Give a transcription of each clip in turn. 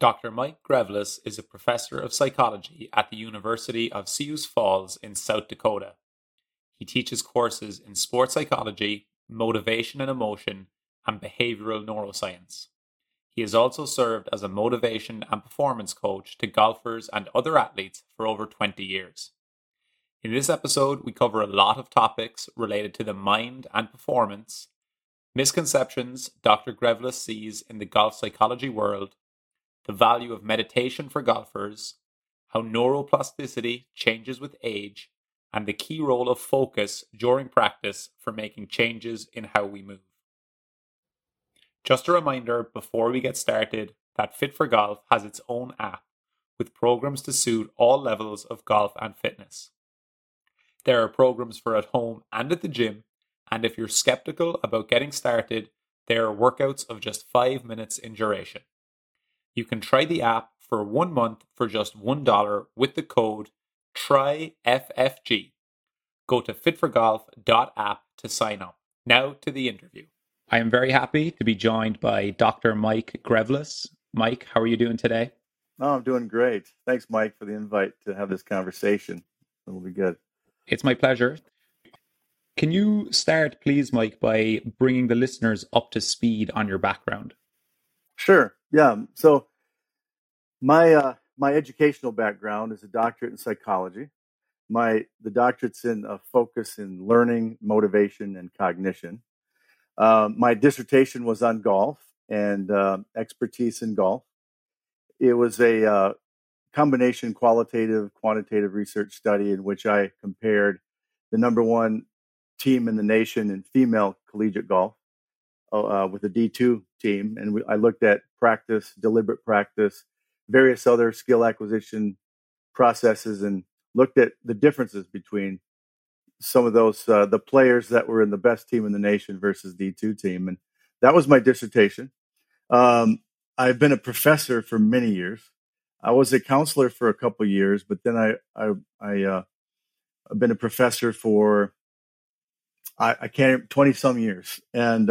Dr. Mike Grevlos is a professor of psychology at the University of Sioux Falls in South Dakota. He teaches courses in sports psychology, motivation and emotion, and behavioral neuroscience. He has also served as a motivation and performance coach to golfers and other athletes for over 20 years. In this episode, we cover a lot of topics related to the mind and performance, misconceptions Dr. Grevlos sees in the golf psychology world, the value of meditation for golfers, how neuroplasticity changes with age, and the key role of focus during practice for making changes in how we move. Just a reminder before we get started that Fit For Golf has its own app with programs to suit all levels of golf and fitness. There are programs for at home and at the gym, and if you're skeptical about getting started, there are workouts of just 5 minutes in duration. You can try the app for 1 month for just $1 with the code TRYFFG. Go to fitforgolf.app to sign up. Now to the interview. I am very happy to be joined by Dr. Mike Grevlos. Mike, how are you doing today? Oh, I'm doing great. Thanks, Mike, for the invite to have this conversation. It'll be good. It's my pleasure. Can you start, please, Mike, by bringing the listeners up to speed on your background? Sure. Yeah. So my educational background is a doctorate in psychology. The doctorate's in a focus in learning, motivation, and cognition. My dissertation was on golf and expertise in golf. It was a combination qualitative, quantitative research study in which I compared the number one team in the nation in female collegiate golf with a D2 team. And I looked at practice, deliberate practice, various other skill acquisition processes, and looked at the differences between some of those, the players that were in the best team in the nation versus D2 team. And that was my dissertation. I've been a professor for many years. I was a counselor for a couple of years, but then I've been a professor for, I can't, 20 some years. And,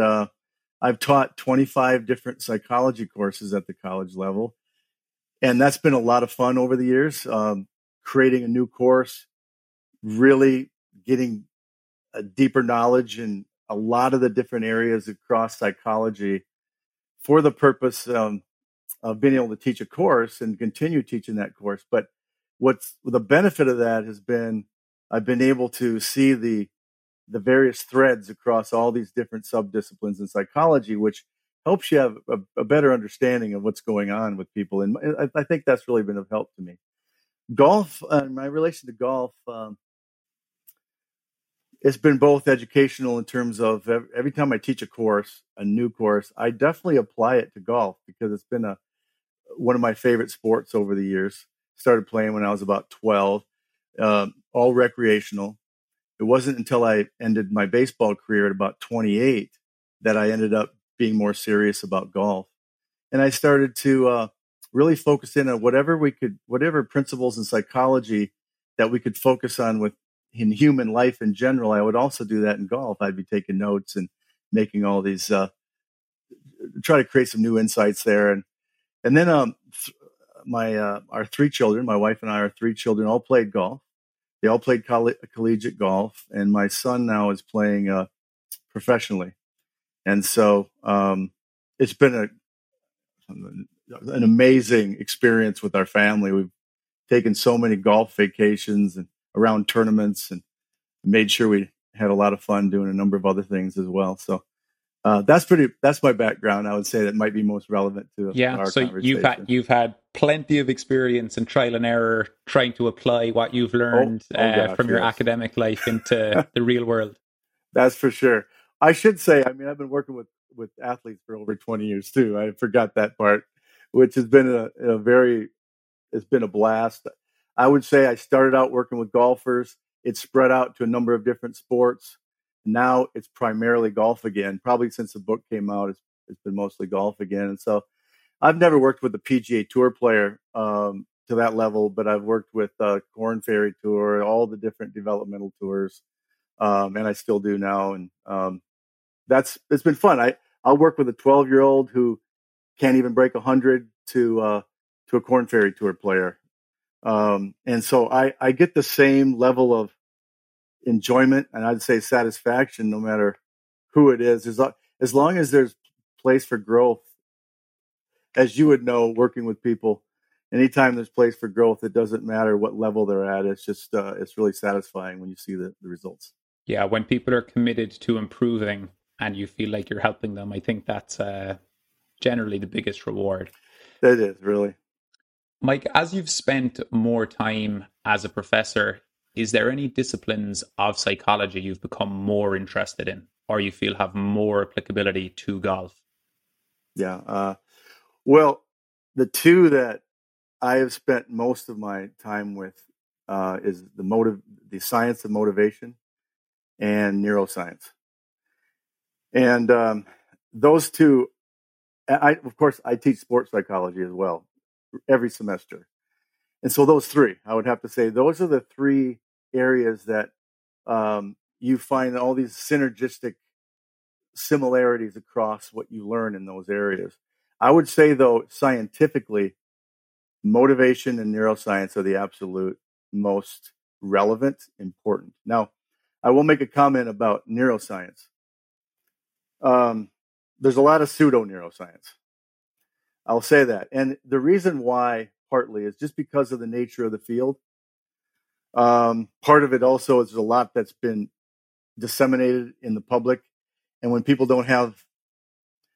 I've taught 25 different psychology courses at the college level, and that's been a lot of fun over the years. Creating a new course, really getting a deeper knowledge in a lot of the different areas across psychology for the purpose of being able to teach a course and continue teaching that course. But what's the benefit of that has been I've been able to see the various threads across all these different sub-disciplines in psychology, which helps you have a better understanding of what's going on with people. And I think that's really been of help to me. Golf, my relation to golf, it's been both educational in terms of every time I teach a course, a new course, I definitely apply it to golf because it's been one of my favorite sports over the years. Started playing when I was about 12, all recreational. It wasn't until I ended my baseball career at about 28 that I ended up being more serious about golf. And I started to really focus in on whatever principles in psychology that we could focus on with in human life in general. I would also do that in golf. I'd be taking notes and making all these, try to create some new insights there. And then our three children, my wife and I, our three children all played golf. They all played collegiate golf, and my son now is playing professionally. And so it's been an amazing experience with our family. We've taken so many golf vacations and around tournaments and made sure we had a lot of fun doing a number of other things as well. So that's my background. I would say that might be most relevant to our conversation. You've had plenty of experience and trial and error trying to apply what you've learned from your academic life into the real world. That's for sure. I should say, I mean, I've been working with athletes for over 20 years too. I forgot that part, which has been it's been a blast. I would say I started out working with golfers. It spread out to a number of different sports. Now it's primarily golf again. Probably since the book came out, it's been mostly golf again. And so I've never worked with a PGA Tour player to that level, but I've worked with Korn Ferry Tour, all the different developmental tours, and I still do now. And it's been fun. I'll work with a 12-year-old who can't even break 100 to to a Korn Ferry Tour player. And so I get the same level of enjoyment and I'd say satisfaction, no matter who it is, as long as there's place for growth. As you would know, working with people, anytime there's place for growth, it doesn't matter what level they're at. It's just, it's really satisfying when you see the results. Yeah. When people are committed to improving and you feel like you're helping them, I think that's generally the biggest reward. It is, really. Mike, as you've spent more time as a professor, is there any disciplines of psychology you've become more interested in or you feel have more applicability to golf? Yeah. Well, the two that I have spent most of my time with is the science of motivation and neuroscience. And those two, I teach sports psychology as well every semester. And so those three, I would have to say, those are the three areas that you find all these synergistic similarities across what you learn in those areas. I would say, though, scientifically, motivation and neuroscience are the absolute most relevant, important. Now, I will make a comment about neuroscience. There's a lot of pseudo neuroscience. I'll say that. And the reason why, partly, is just because of the nature of the field. Part of it also is a lot that's been disseminated in the public. And when people don't have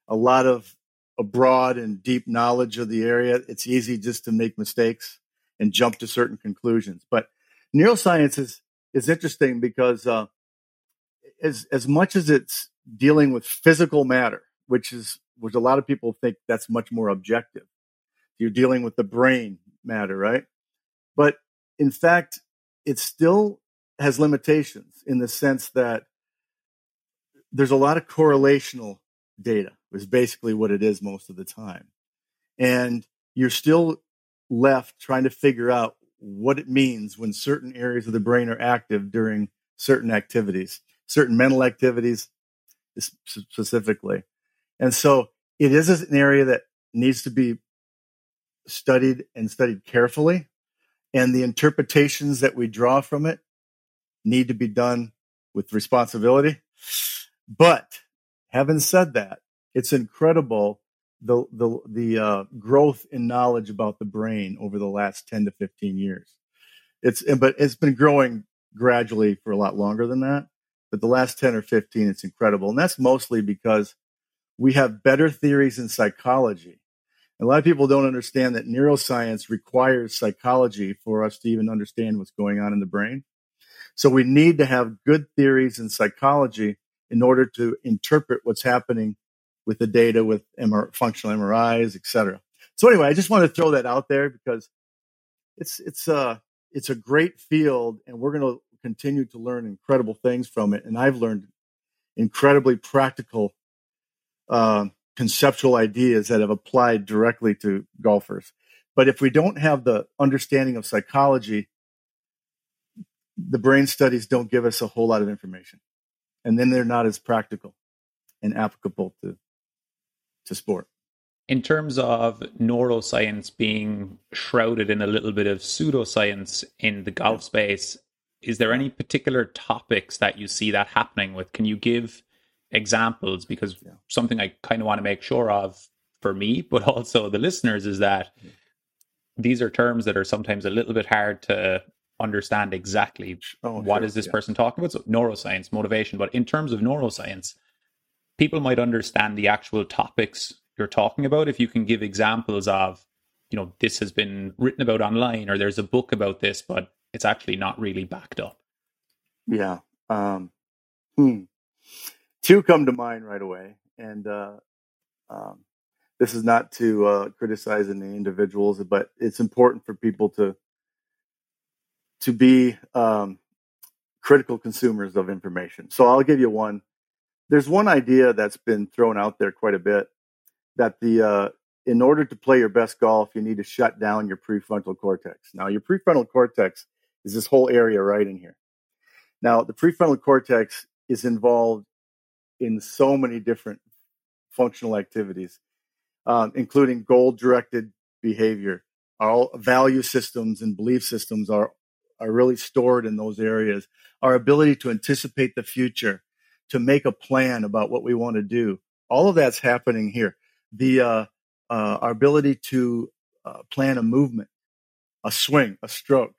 a lot of a broad and deep knowledge of the area, it's easy just to make mistakes and jump to certain conclusions. But neuroscience is interesting because as much as it's dealing with physical matter, which a lot of people think that's much more objective. You're dealing with the brain matter, right? But in fact, it still has limitations in the sense that there's a lot of correlational data, is basically what it is most of the time. And you're still left trying to figure out what it means when certain areas of the brain are active during certain activities, certain mental activities specifically. And so it is an area that needs to be studied and studied carefully. And the interpretations that we draw from it need to be done with responsibility. But having said that, it's incredible the growth in knowledge about the brain over the last 10 to 15 years. But it's been growing gradually for a lot longer than that. But the last 10 or 15, it's incredible. And that's mostly because we have better theories in psychology. A lot of people don't understand that neuroscience requires psychology for us to even understand what's going on in the brain. So we need to have good theories in psychology in order to interpret what's happening with the data, with functional MRIs, et cetera. So anyway, I just want to throw that out there because it's a great field and we're going to continue to learn incredible things from it. And I've learned incredibly practical conceptual ideas that have applied directly to golfers. But if we don't have the understanding of psychology, the brain studies don't give us a whole lot of information. And then they're not as practical and applicable to sport. In terms of neuroscience being shrouded in a little bit of pseudoscience in the golf space, is there any particular topics that you see that happening with? Can you give examples? Because something I kind of want to make sure of for me, but also the listeners, is that these are terms that are sometimes a little bit hard to understand exactly. What is this person talking about? So neuroscience, motivation, but in terms of neuroscience, people might understand the actual topics you're talking about if you can give examples of, this has been written about online or there's a book about this, but it's actually not really backed up. Yeah. Two come to mind right away. And this is not to criticize any individuals, but it's important for people to be critical consumers of information. So I'll give you one. There's one idea that's been thrown out there quite a bit, that in order to play your best golf, you need to shut down your prefrontal cortex. Now, your prefrontal cortex is this whole area right in here. Now, the prefrontal cortex is involved in so many different functional activities, including goal-directed behavior, Our value systems and belief systems are really stored in those areas. Our ability to anticipate the future, to make a plan about what we want to do, all of that's happening here. Our ability to plan a movement, a swing, a stroke,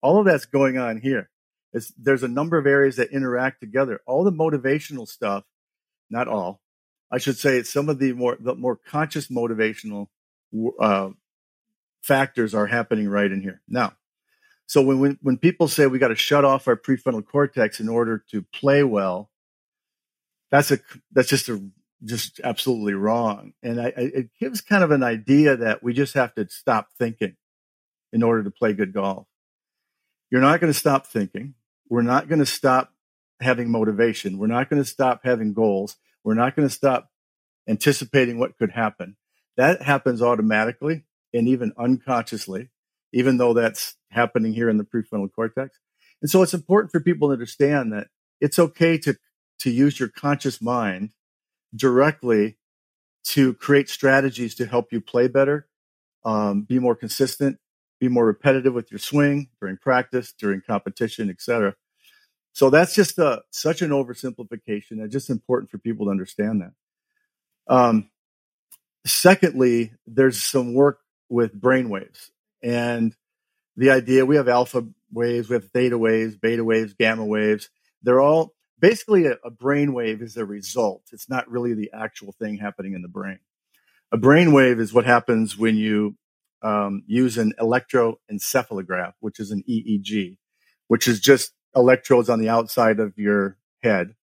all of that's going on here. There's a number of areas that interact together. All the motivational stuff, not all, I should say, some of the more conscious motivational factors are happening right in here now. So when people say we got to shut off our prefrontal cortex in order to play well, that's just absolutely wrong. And it gives kind of an idea that we just have to stop thinking in order to play good golf. You're not going to stop thinking. We're not going to stop having motivation. We're not going to stop having goals. We're not going to stop anticipating what could happen. That happens automatically and even unconsciously, even though that's happening here in the prefrontal cortex. And so it's important for people to understand that it's okay to use your conscious mind directly to create strategies to help you play better, be more consistent, be more repetitive with your swing during practice, during competition, etc. So that's just such an oversimplification. It's just important for people to understand that. Secondly, there's some work with brainwaves, and the idea we have alpha waves, we have theta waves, beta waves, gamma waves. They're all basically a brainwave is a result. It's not really the actual thing happening in the brain. A brainwave is what happens when you use an electroencephalograph, which is an EEG, which is just electrodes on the outside of your head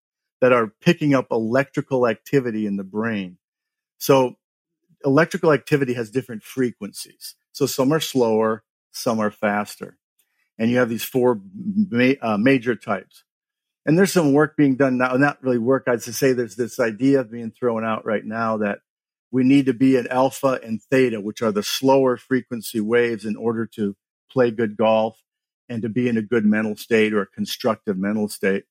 that are picking up electrical activity in the brain. So electrical activity has different frequencies. So some are slower, some are faster. And you have these four major types. And there's some work being done now, not really work. I'd say there's this idea being thrown out right now that we need to be in alpha and theta, which are the slower frequency waves, in order to play good golf and to be in a good mental state or a constructive mental state.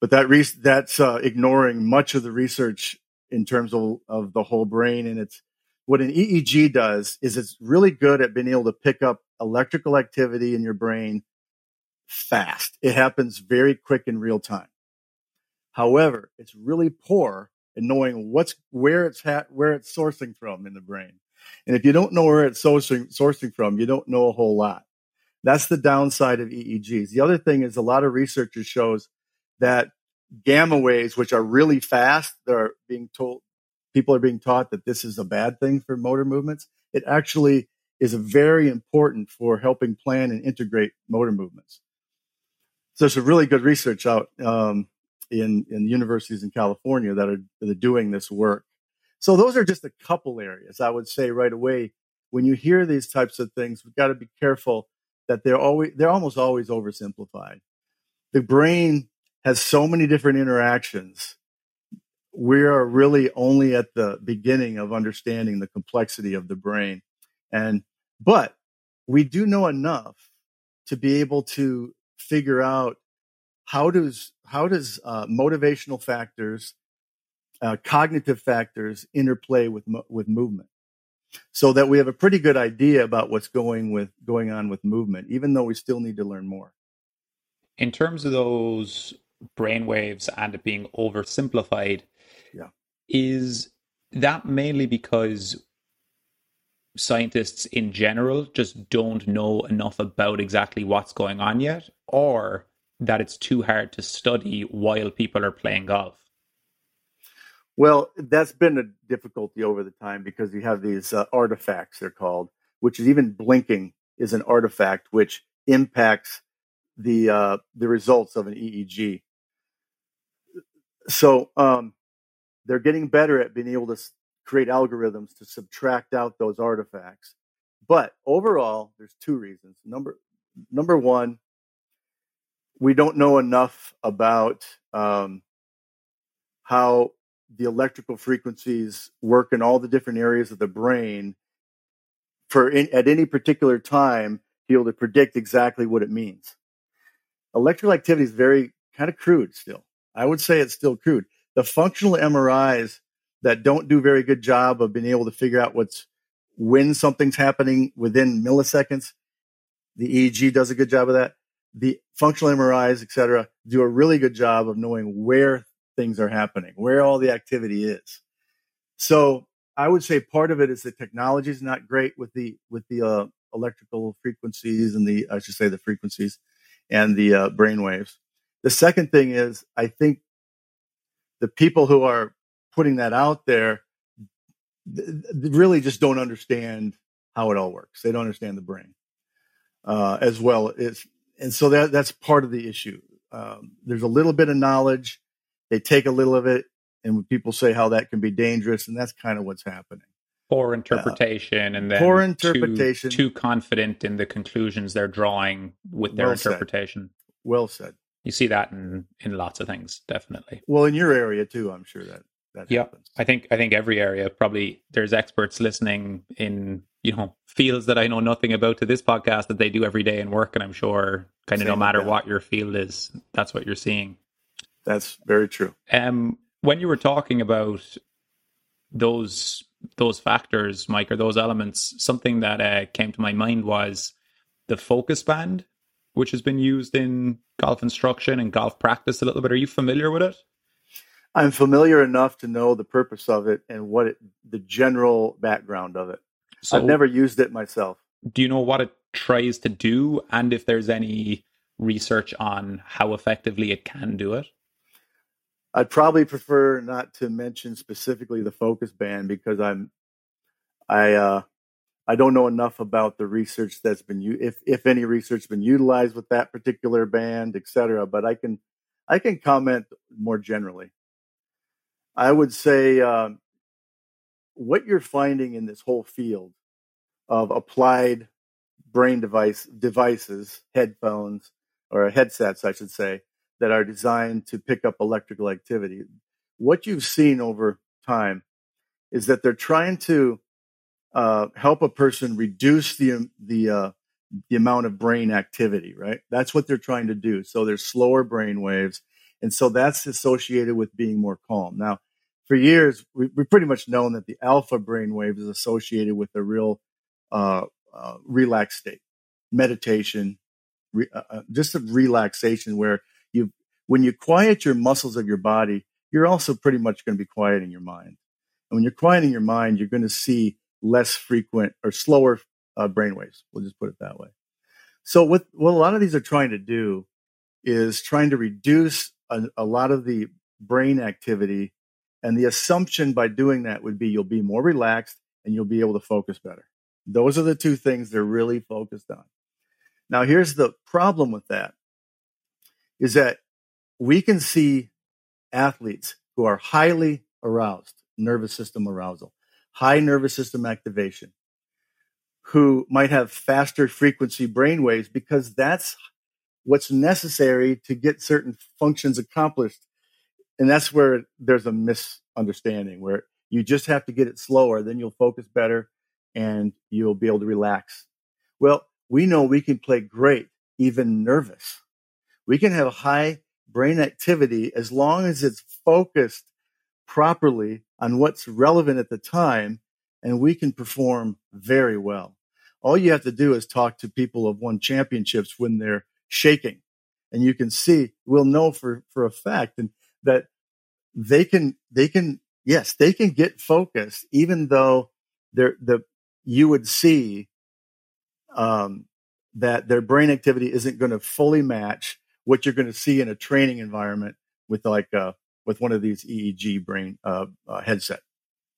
But that's ignoring much of the research in terms of the whole brain. And it's what an EEG does is it's really good at being able to pick up electrical activity in your brain fast. It happens very quick in real time. However, it's really poor in knowing where it's sourcing from in the brain. And if you don't know where it's sourcing from, you don't know a whole lot. That's the downside of EEGs. The other thing is a lot of researchers shows that gamma waves, which are really fast, people are being taught that this is a bad thing for motor movements. It actually is very important for helping plan and integrate motor movements. So there's some really good research out in universities in California that are doing this work. So those are just a couple areas I would say right away. When you hear these types of things, we've got to be careful that they're almost always oversimplified. The brain has so many different interactions. We are really only at the beginning of understanding the complexity of the brain. But we do know enough to be able to figure out how does motivational factors, cognitive factors interplay with movement, so that we have a pretty good idea about what's going on with movement, even though we still need to learn more. In terms of those brainwaves and it being oversimplified, yeah, is that mainly because scientists in general just don't know enough about exactly what's going on yet, or that it's too hard to study while people are playing golf? Well, that's been a difficulty over the time because you have these artifacts, they're called, which is even blinking is an artifact which impacts the results of an EEG. So they're getting better at being able to create algorithms to subtract out those artifacts. But overall, there's two reasons. Number one, we don't know enough about how the electrical frequencies work in all the different areas of the brain at any particular time to be able to predict exactly what it means. Electrical activity is very kind of crude still. I would say it's still crude. The functional MRIs that don't do very good job of being able to figure out what's when something's happening within milliseconds. The EEG does a good job of that. The functional MRIs, et cetera, do a really good job of knowing where things are happening, where all the activity is. So I would say part of it is the technology is not great with the electrical frequencies and the frequencies and the brain waves. The second thing is, I think the people who are putting that out there really just don't understand how it all works. They don't understand the brain as well. And so that's part of the issue. There's a little bit of knowledge. They take a little of it, and when people say how that can be dangerous, and that's kind of what's happening. Poor interpretation, and then poor interpretation. Too confident in the conclusions they're drawing with their interpretation. Well said. You see that in lots of things, definitely. Well, in your area too, I'm sure that happens. I think every area, probably there's experts listening in, fields that I know nothing about to this podcast that they do every day in work, and I'm sure kind of no matter what your field is, that's what you're seeing. That's very true. When you were talking about those factors, Mike, or those elements, something that came to my mind was the focus band, which has been used in golf instruction and golf practice a little bit. Are you familiar with it? I'm familiar enough to know the purpose of it and the general background of it. So I've never used it myself. Do you know what it tries to do, and if there's any research on how effectively it can do it? I'd probably prefer not to mention specifically the focus band because I don't know enough about the research that's been if any research been utilized with that particular band, et cetera. But I can comment more generally. I would say what you're finding in this whole field of applied brain devices, headphones or headsets, I should say, that are designed to pick up electrical activity. What you've seen over time is that they're trying to help a person reduce the amount of brain activity, right? That's what they're trying to do. So there's slower brain waves. And so that's associated with being more calm. Now, for years, we've pretty much known that the alpha brain wave is associated with a real relaxed state, meditation, just a relaxation where when you quiet your muscles of your body, you're also pretty much going to be quieting your mind. And when you're quieting your mind, you're going to see less frequent or slower brainwaves. We'll just put it that way. So what a lot of these are trying to do is trying to reduce a lot of the brain activity. And the assumption by doing that would be you'll be more relaxed and you'll be able to focus better. Those are the two things they're really focused on. Now, here's the problem with that is that we can see athletes who are highly aroused, nervous system arousal, high nervous system activation, who might have faster frequency brain waves because that's what's necessary to get certain functions accomplished. And that's where there's a misunderstanding, where you just have to get it slower, then you'll focus better and you'll be able to relax. Well, we know we can play great, even nervous. We can have high brain activity as long as it's focused properly on what's relevant at the time, and we can perform very well. All you have to do is talk to people who have won championships when they're shaking, and you can see, we'll know for a fact, and that they can get focused, even though you would see that their brain activity isn't going to fully match what you're going to see in a training environment with with one of these EEG brain headset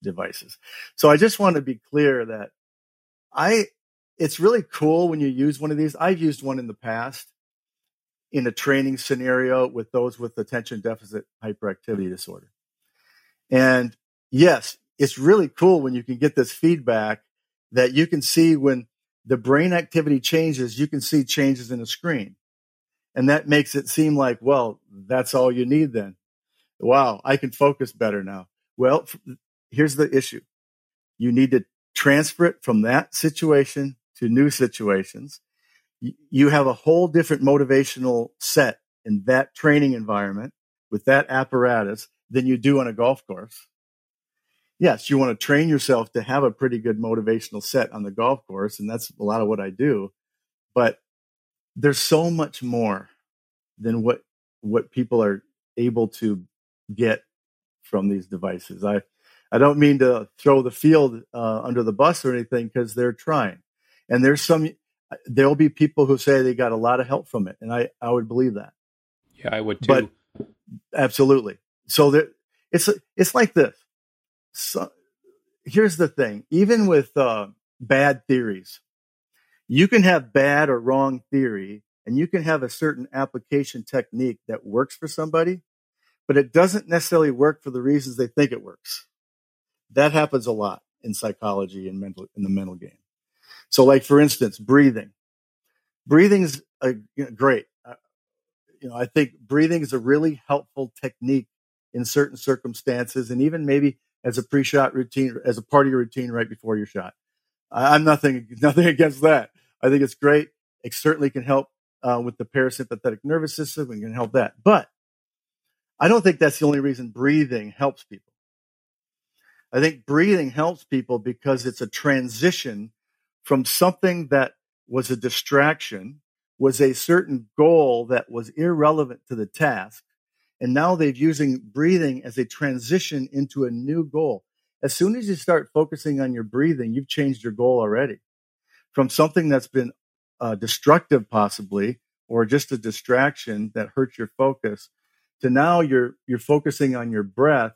devices. So I just want to be clear that it's really cool when you use one of these. I've used one in the past in a training scenario with those with attention deficit hyperactivity disorder. And yes, it's really cool when you can get this feedback that you can see when the brain activity changes, you can see changes in a screen. And that makes it seem like, well, that's all you need then. Wow, I can focus better now. Well, here's the issue. You need to transfer it from that situation to new situations. You have a whole different motivational set in that training environment with that apparatus than you do on a golf course. yes, you want to train yourself to have a pretty good motivational set on the golf course. And that's a lot of what I do. But there's so much more than what people are able to get from these devices. I don't mean to throw the field under the bus or anything, because they're trying. And there'll be people who say they got a lot of help from it. And I would believe that. Yeah, I would too. But absolutely. So it's like this. So here's the thing, even with bad theories, you can have bad or wrong theory, and you can have a certain application technique that works for somebody, but it doesn't necessarily work for the reasons they think it works. That happens a lot in psychology and in the mental game. So like, for instance, breathing. Breathing's great. I think breathing is a really helpful technique in certain circumstances, and even maybe as a pre-shot routine, as a part of your routine right before your shot. I'm nothing against that. I think it's great. It certainly can help with the parasympathetic nervous system and can help that. But I don't think that's the only reason breathing helps people. I think breathing helps people because it's a transition from something that was a distraction, was a certain goal that was irrelevant to the task. And now they're using breathing as a transition into a new goal. As soon as you start focusing on your breathing, you've changed your goal already from something that's been destructive possibly, or just a distraction that hurts your focus, to now you're focusing on your breath.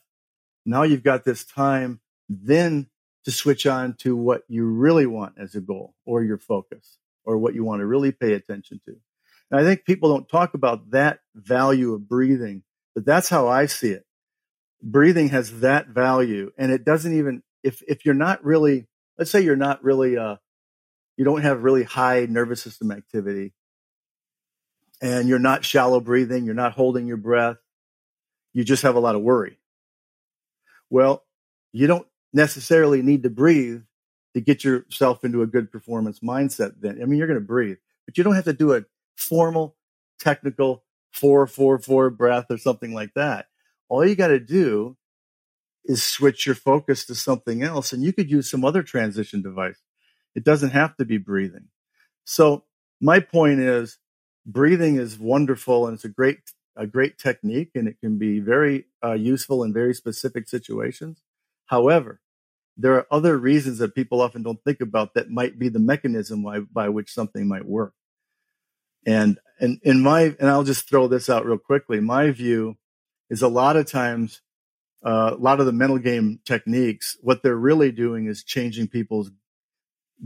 Now you've got this time then to switch on to what you really want as a goal, or your focus, or what you want to really pay attention to. And I think people don't talk about that value of breathing. But that's how I see it. Breathing has that value, and it doesn't even, if you're not really, let's say you're not really, you don't have really high nervous system activity, and you're not shallow breathing, you're not holding your breath, you just have a lot of worry. Well, you don't necessarily need to breathe to get yourself into a good performance mindset then. I mean, you're going to breathe, but you don't have to do a formal, technical 4-4-4 breath or something like that. All you got to do is switch your focus to something else, and you could use some other transition device. It doesn't have to be breathing. So my point is, breathing is wonderful, and it's a great technique, and it can be very useful in very specific situations. However, there are other reasons that people often don't think about that might be the mechanism by which something might work. And I'll just throw this out real quickly. My view is a lot of times, a lot of the mental game techniques, what they're really doing is changing people's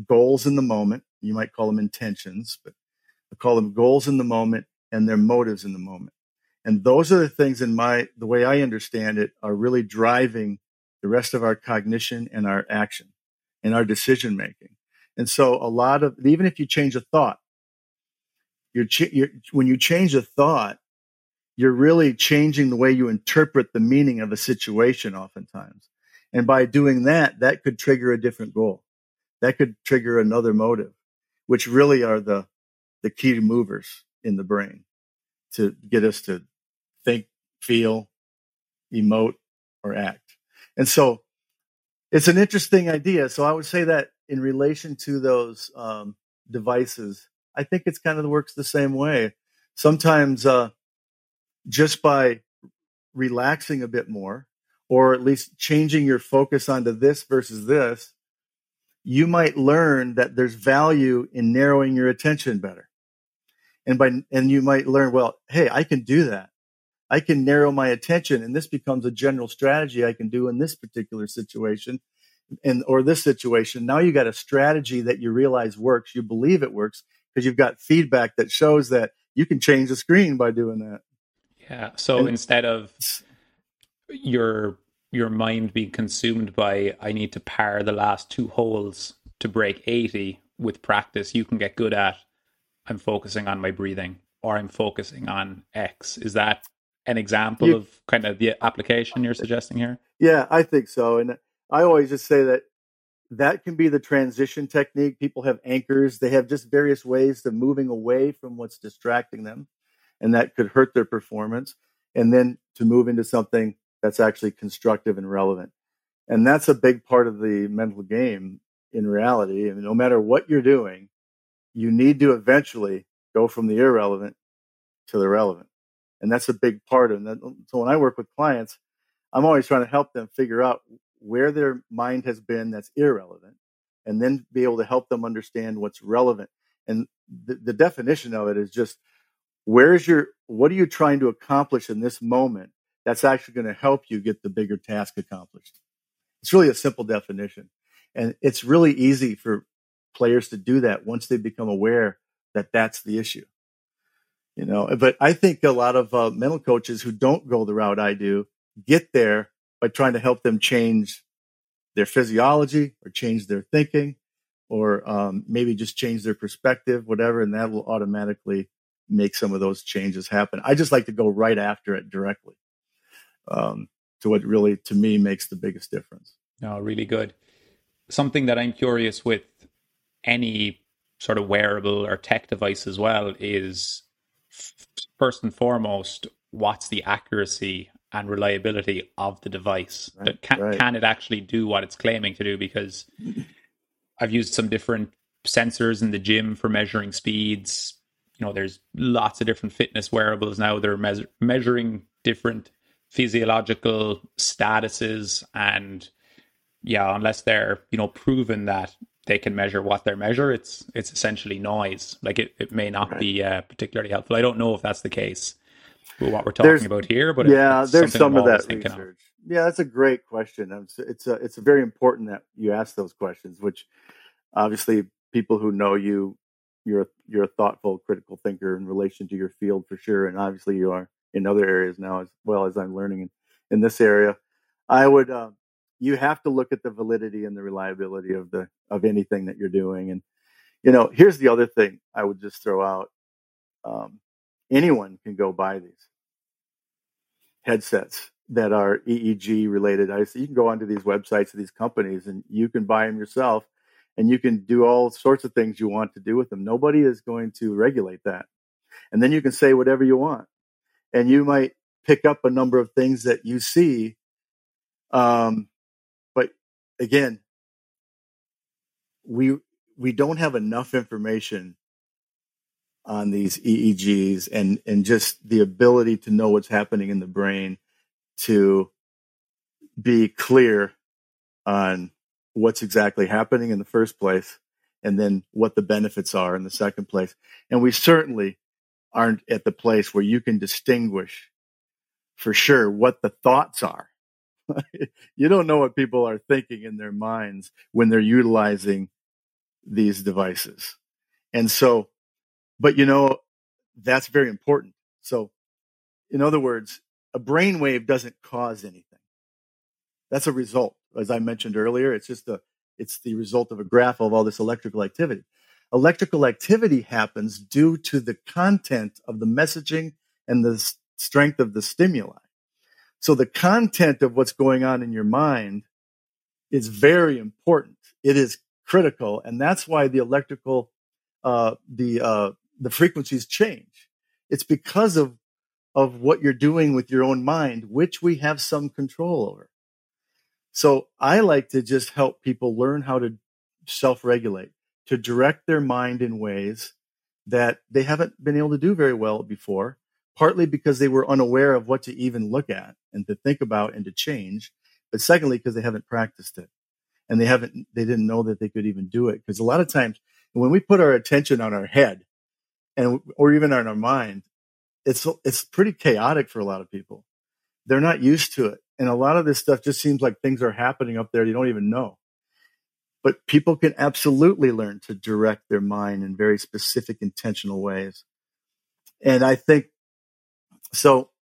goals in the moment. You might call them intentions, but I call them goals in the moment and their motives in the moment. And those are the things the way I understand it, are really driving the rest of our cognition and our action and our decision making. And so even if you change a thought, when you change a thought, you're really changing the way you interpret the meaning of a situation oftentimes. And by doing that, that could trigger a different goal. That could trigger another motive, which really are the key movers in the brain to get us to think, feel, emote, or act. And so it's an interesting idea. So I would say that in relation to those devices, I think it's kind of works the same way. Sometimes just by relaxing a bit more, or at least changing your focus onto this versus this, you might learn that there's value in narrowing your attention better. And you might learn, well, hey, I can do that. I can narrow my attention, and this becomes a general strategy I can do in this particular situation. Or this situation. Now you got a strategy that you realize works, you believe it works, because you've got feedback that shows that you can change the screen by doing that. Yeah. So instead of your mind being consumed by, I need to par the last 2 holes to break 80, with practice, you can get good at, I'm focusing on my breathing, or I'm focusing on X. Is that an example of kind of the application you're suggesting here? Yeah, I think so. And I always just say that can be the transition technique. People have anchors. They have just various ways to moving away from what's distracting them, and that could hurt their performance, and then to move into something that's actually constructive and relevant. And that's a big part of the mental game in reality. I mean, no matter what you're doing, you need to eventually go from the irrelevant to the relevant. And that's a big part of it. So when I work with clients, I'm always trying to help them figure out where their mind has been that's irrelevant, and then be able to help them understand what's relevant. And the definition of it is just, what are you trying to accomplish in this moment that's actually going to help you get the bigger task accomplished? It's really a simple definition. And it's really easy for players to do that once they become aware that that's the issue. You know, but I think a lot of mental coaches who don't go the route I do get there by trying to help them change their physiology or change their thinking, or maybe just change their perspective, whatever. And that will automatically make some of those changes happen. I just like to go right after it directly to what really, to me, makes the biggest difference. No, really good. Something that I'm curious with any sort of wearable or tech device as well is, first and foremost, what's the accuracy and reliability of the device? Right, can it actually do what it's claiming to do? Because I've used some different sensors in the gym for measuring speeds. You know, there's lots of different fitness wearables now. They're measuring different physiological statuses, and yeah, unless they're, you know, proven that they can measure what they measure, it's essentially noise. Like it may not be particularly helpful. I don't know if that's the case with what we're talking about here, but yeah, there's some of that research. Yeah, that's a great question. It's very important that you ask those questions, which obviously people who know you, you're a thoughtful, critical thinker in relation to your field for sure, and obviously you are in other areas now, as well as I'm learning in this area. I would. You have to look at the validity and the reliability of anything that you're doing. And, you know, here's the other thing I would just throw out. Anyone can go buy these headsets that are EEG related. You can go onto these websites of these companies and you can buy them yourself, and you can do all sorts of things you want to do with them. Nobody is going to regulate that. And then you can say whatever you want. And you might pick up a number of things that you see, again, we don't have enough information on these EEGs and just the ability to know what's happening in the brain to be clear on what's exactly happening in the first place, and then what the benefits are in the second place. And we certainly aren't at the place where you can distinguish for sure what the thoughts are. You don't know what people are thinking in their minds when they're utilizing these devices. And so, but you know, that's very important. So in other words, a brainwave doesn't cause anything. That's a result. As I mentioned earlier, it's the result of a graph of all this electrical activity. Electrical activity happens due to the content of the messaging and the strength of the stimuli. So the content of what's going on in your mind is very important. It is critical. And that's why the electrical, the frequencies change. It's because of what you're doing with your own mind, which we have some control over. So I like to just help people learn how to self-regulate, to direct their mind in ways that they haven't been able to do very well before, partly because they were unaware of what to even look at and to think about and to change, but secondly, because they haven't practiced it and they didn't know that they could even do it. Because a lot of times when we put our attention on our head or even on our mind, it's pretty chaotic for a lot of people. They're not used to it. And a lot of this stuff just seems like things are happening up there you don't even know. But people can absolutely learn to direct their mind in very specific, intentional ways. And I think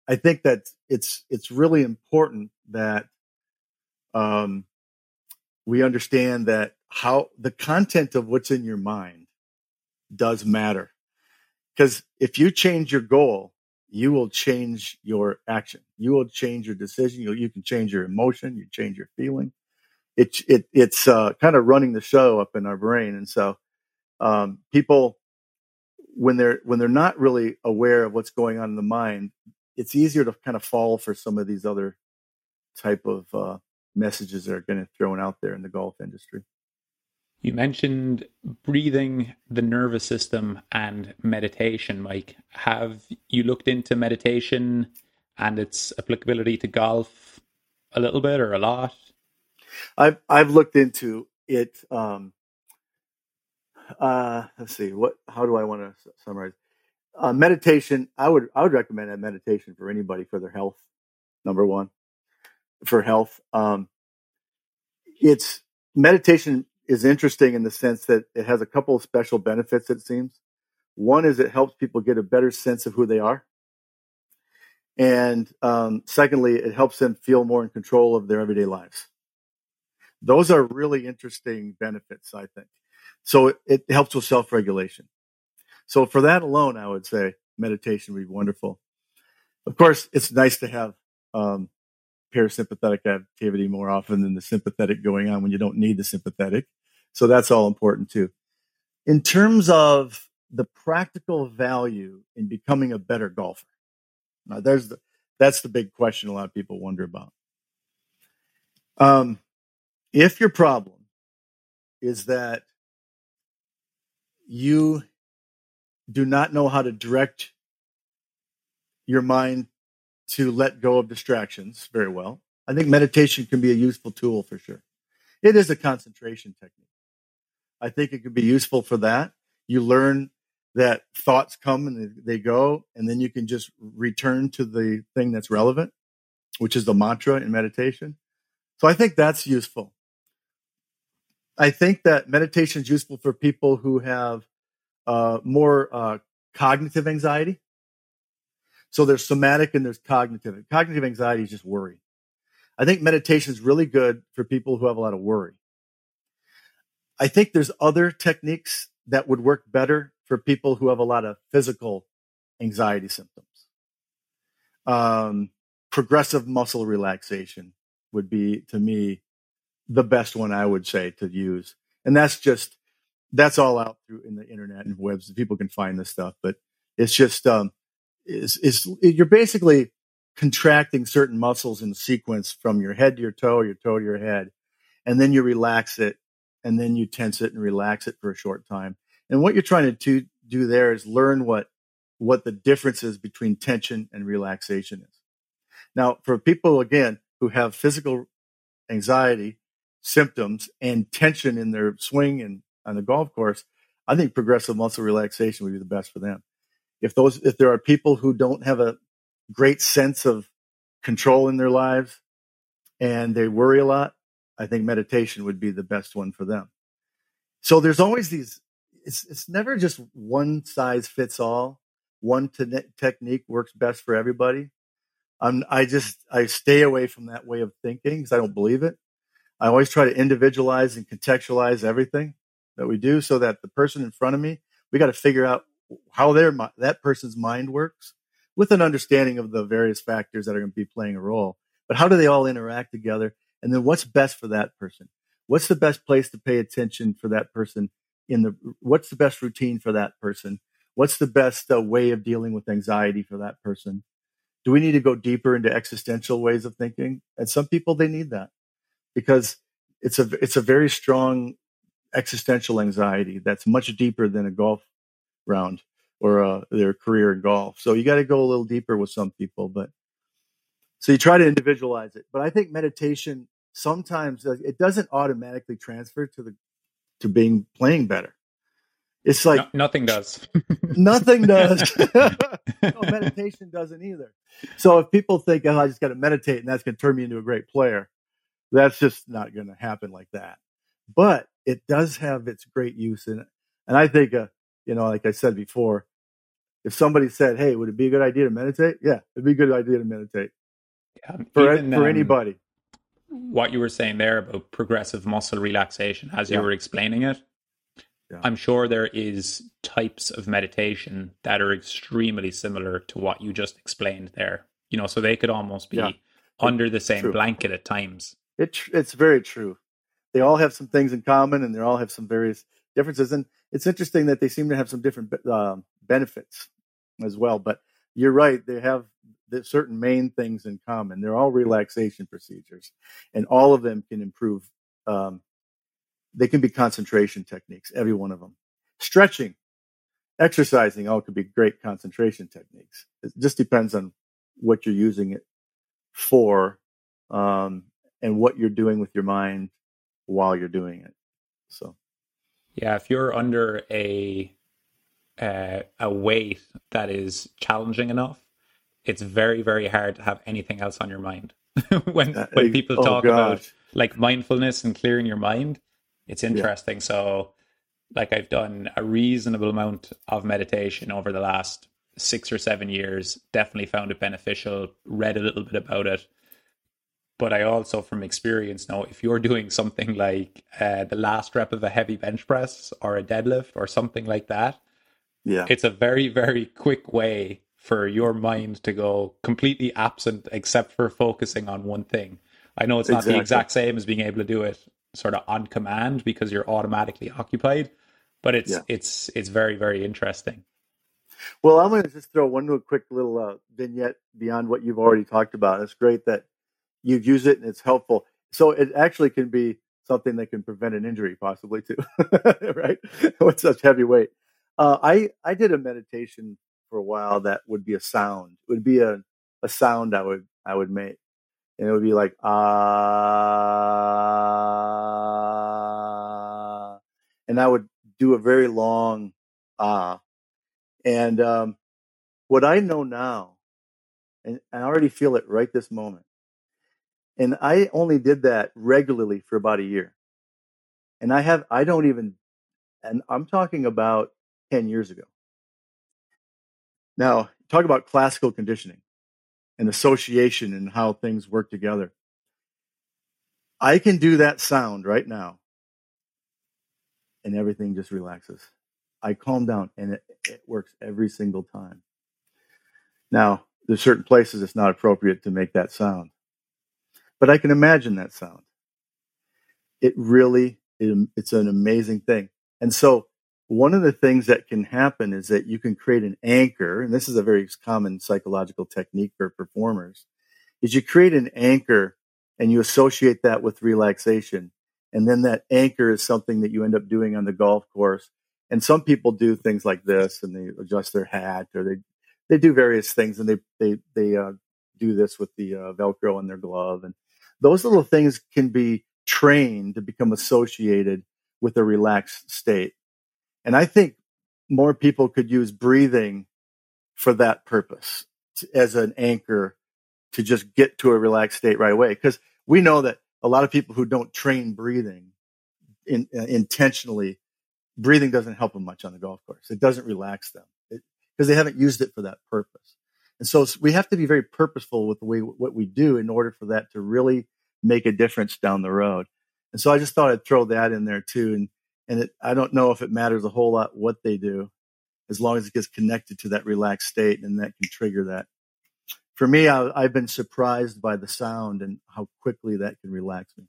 that it's really important that we understand that how the content of what's in your mind does matter. Because if you change your goal, you will change your action. You will change your decision. You can change your emotion. You change your feeling. It's kind of running the show up in our brain. And so people, when they're not really aware of what's going on in the mind, it's easier to kind of fall for some of these other type of messages that are going to thrown out there in the golf industry. You mentioned breathing, the nervous system, and meditation, Mike. Have you looked into meditation and its applicability to golf a little bit or a lot? I've looked into it. Let's see, how do I want to summarize? Meditation. I would recommend that meditation for anybody for their health. Number one, for health. It's meditation is interesting in the sense that it has a couple of special benefits, it seems. One is it helps people get a better sense of who they are. And secondly, it helps them feel more in control of their everyday lives. Those are really interesting benefits, I think. So it helps with self-regulation. So for that alone, I would say meditation would be wonderful. Of course, it's nice to have parasympathetic activity more often than the sympathetic going on when you don't need the sympathetic. So that's all important too. In terms of the practical value in becoming a better golfer, now that's the big question a lot of people wonder about. If your problem is that you do not know how to direct your mind to let go of distractions very well, I think meditation can be a useful tool for sure. It is a concentration technique. I think it could be useful for that. You learn that thoughts come and they go, and then you can just return to the thing that's relevant, which is the mantra in meditation. So I think that's useful. I think that meditation is useful for people who have more cognitive anxiety. So there's somatic and there's cognitive. Cognitive anxiety is just worry. I think meditation is really good for people who have a lot of worry. I think there's other techniques that would work better for people who have a lot of physical anxiety symptoms. Progressive muscle relaxation would be, to me, the best one I would say to use. And that's all out through in the internet and webs. People can find this stuff, but it's just, you're basically contracting certain muscles in sequence from your head to your toe to your head, and then you relax it, and then you tense it and relax it for a short time. And what you're trying to do there is learn what the difference is between tension and relaxation is. Now, for people, again, who have physical anxiety symptoms and tension in their swing and on the golf course, I think progressive muscle relaxation would be the best for them. If there are people who don't have a great sense of control in their lives and they worry a lot, I think meditation would be the best one for them. So there's always these, it's never just one size fits all. One technique works best for everybody. I stay away from that way of thinking because I don't believe it. I always try to individualize and contextualize everything that we do so that the person in front of me, we got to figure out how that person's mind works with an understanding of the various factors that are going to be playing a role. But how do they all interact together? And then what's best for that person? What's the best place to pay attention for that person? What's the best routine for that person? What's the best way of dealing with anxiety for that person? Do we need to go deeper into existential ways of thinking? And some people, they need that because it's a very strong existential anxiety that's much deeper than a golf round or their career in golf. So you got to go a little deeper with some people, but so you try to individualize it. But I think meditation sometimes it doesn't automatically transfer to being playing better. It's like nothing does. Nothing does. No, meditation doesn't either. So if people think, "Oh, I just got to meditate and that's going to turn me into a great player," that's just not going to happen like that. But it does have its great use in it, and I think like I said before, if somebody said, "Hey, would it be a good idea to meditate?" Yeah, it'd be a good idea to meditate for anybody. What you were saying there about progressive muscle relaxation, as you were explaining it, I'm sure there is types of meditation that are extremely similar to what you just explained there. You know, so they could almost be under the same blanket at times. It's very true. They all have some things in common, and they all have some various differences. And it's interesting that they seem to have some different benefits as well, but you're right. They have certain main things in common. They're all relaxation procedures, and all of them can improve. They can be concentration techniques, every one of them. Stretching, exercising, all could be great concentration techniques. It just depends on what you're using it for, and what you're doing with your mind while you're doing it. So, yeah, if you're under a weight that is challenging enough, it's very, very hard to have anything else on your mind. when people talk about like mindfulness and clearing your mind, it's interesting. Yeah. So like I've done a reasonable amount of meditation over the last 6 or 7 years, definitely found it beneficial, read a little bit about it. But I also, from experience, know if you're doing something like the last rep of a heavy bench press or a deadlift or something like that, yeah, it's a very, very quick way for your mind to go completely absent except for focusing on one thing. I know it's not the exact same as being able to do it sort of on command because you're automatically occupied, but it's very, very interesting. Well, I'm going to just throw one quick little vignette beyond what you've already talked about. It's great that you use it and it's helpful. So it actually can be something that can prevent an injury possibly too, right? With such heavy weight. I did a meditation for a while that would be a sound. It would be a sound I would make. And it would be like, ah. And I would do a very long ah. And what I know now, and I already feel it right this moment. And I only did that regularly for about a year. And I'm talking about 10 years ago. Now, talk about classical conditioning and association and how things work together. I can do that sound right now, and everything just relaxes. I calm down, and it works every single time. Now, there's certain places it's not appropriate to make that sound. But I can imagine that sound. It really, it's an amazing thing. And so one of the things that can happen is that you can create an anchor, and this is a very common psychological technique for performers, is you create an anchor and you associate that with relaxation. And then that anchor is something that you end up doing on the golf course. And some people do things like this, and they adjust their hat, or they do various things, and they do this with the Velcro on their glove. And those little things can be trained to become associated with a relaxed state. And I think more people could use breathing for that purpose as an anchor to just get to a relaxed state right away. Because we know that a lot of people who don't train breathing intentionally, breathing doesn't help them much on the golf course. It doesn't relax them because they haven't used it for that purpose. And so we have to be very purposeful with the way what we do in order for that to really make a difference down the road. And so I just thought I'd throw that in there too. And I don't know if it matters a whole lot what they do, as long as it gets connected to that relaxed state, and that can trigger that. For me, I've been surprised by the sound and how quickly that can relax me.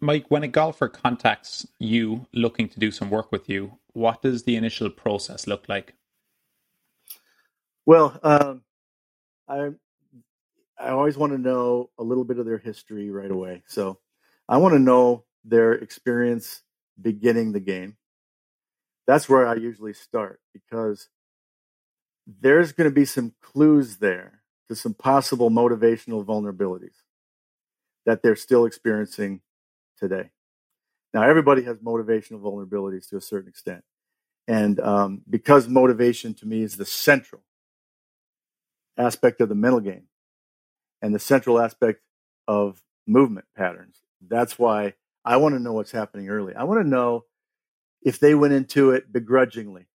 Mike, when a golfer contacts you looking to do some work with you, what does the initial process look like? Well, I always want to know a little bit of their history right away. So I want to know their experience beginning the game. That's where I usually start, because there's going to be some clues there to some possible motivational vulnerabilities that they're still experiencing today. Now, everybody has motivational vulnerabilities to a certain extent. And because motivation to me is the central aspect of the mental game and the central aspect of movement patterns. That's why I want to know what's happening early. I want to know if they went into it begrudgingly.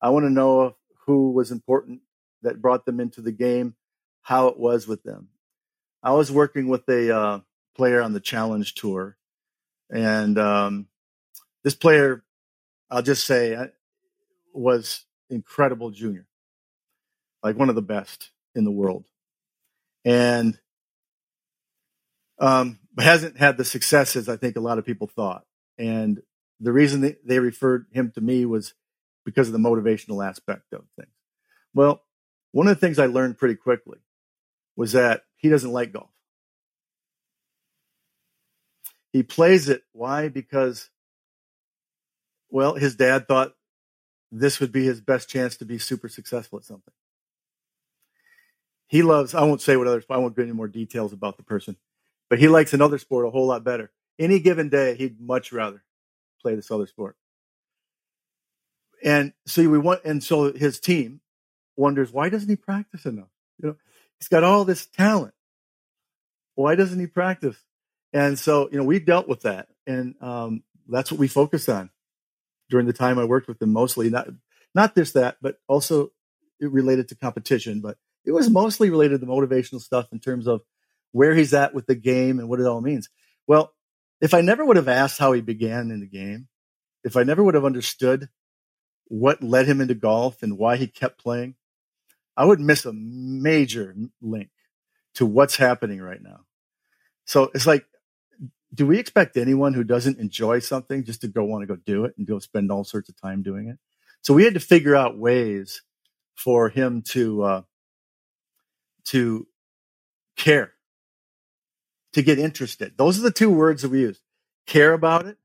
I want to know who was important that brought them into the game, how it was with them. I was working with a player on the Challenge Tour, and this player, I'll just say, was incredible junior. Like one of the best in the world, and hasn't had the successes I think a lot of people thought. And the reason they referred him to me was because of the motivational aspect of things. Well, One of the things I learned pretty quickly was that he doesn't like golf. He plays it. Why? Because, well, his dad thought this would be his best chance to be super successful at something. He loves, I won't say what other, I won't give any more details about the person, but he likes another sport a whole lot better. Any given day, he'd much rather play this other sport. And see, so his team wonders, why doesn't he practice enough? You know, he's got all this talent. Why doesn't he practice? And so, you know, we dealt with that, and that's what we focused on during the time I worked with him. Mostly not just that, but also it related to competition. But it was mostly related to motivational stuff in terms of where he's at with the game and what it all means. Well, if I never would have asked how he began in the game, if I never would have understood what led him into golf and why he kept playing, I would miss a major link to what's happening right now. So it's like, do we expect anyone who doesn't enjoy something just to want to go do it and go spend all sorts of time doing it? So we had to figure out ways for him to care, to get interested. Those are the two words that we use: care about it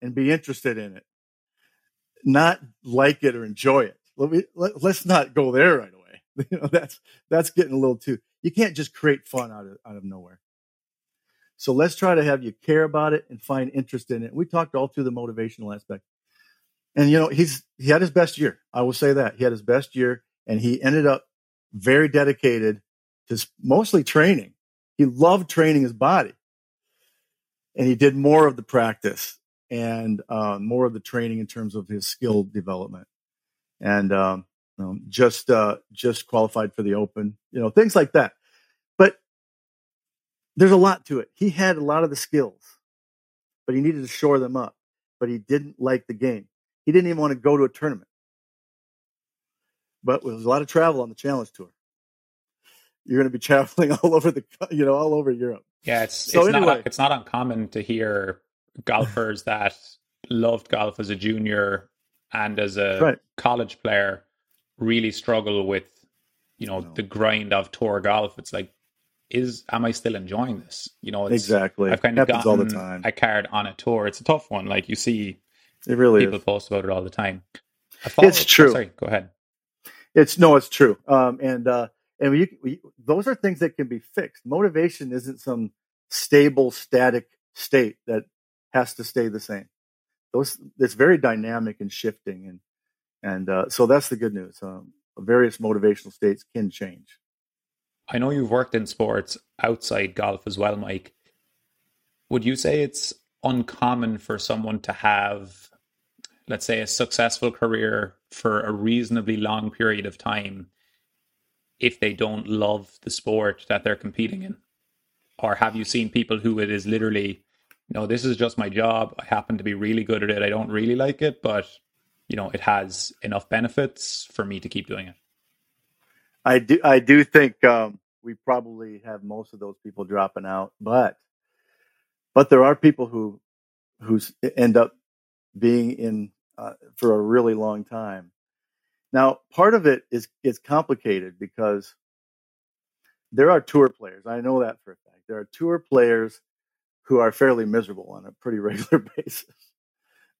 and be interested in it. Not like it or enjoy it. Let's not go there right away. You know, that's getting a little too. You can't just create fun out of nowhere. So let's try to have you care about it and find interest in it. We talked all through the motivational aspect. And, you know, he had his best year. I will say that. He had his best year, and he ended up very dedicated to mostly training. He loved training his body. And he did more of the practice and more of the training in terms of his skill development. And just qualified for the Open, you know, things like that. But there's a lot to it. He had a lot of the skills, but he needed to shore them up. But he didn't like the game. He didn't even want to go to a tournament. But there was a lot of travel on the Challenge Tour. You're going to be traveling all over Europe. Yeah, it's not uncommon to hear golfers that loved golf as a junior and as a college player really struggle with, you know, the grind of tour golf. It's like, am I still enjoying this? You know, exactly. I've kind of gotten all the time. A card on a tour. It's a tough one. Like, you see, it really people post about it all the time. It's true. Oh, sorry, go ahead. It's true. And those are things that can be fixed. Motivation isn't some stable, static state that has to stay the same. It's very dynamic and shifting, and so that's the good news. Various motivational states can change. I know you've worked in sports outside golf as well, Mike. Would you say it's uncommon for someone to have, let's say, a successful career for a reasonably long period of time if they don't love the sport that they're competing in? Or have you seen people who it is literally, no, this is just my job. I happen to be really good at it. I don't really like it, but, you know, it has enough benefits for me to keep doing it. I do think we probably have most of those people dropping out, but there are people who end up being in for a really long time. Now, part of it is complicated because there are tour players. I know that for a fact. There are tour players who are fairly miserable on a pretty regular basis.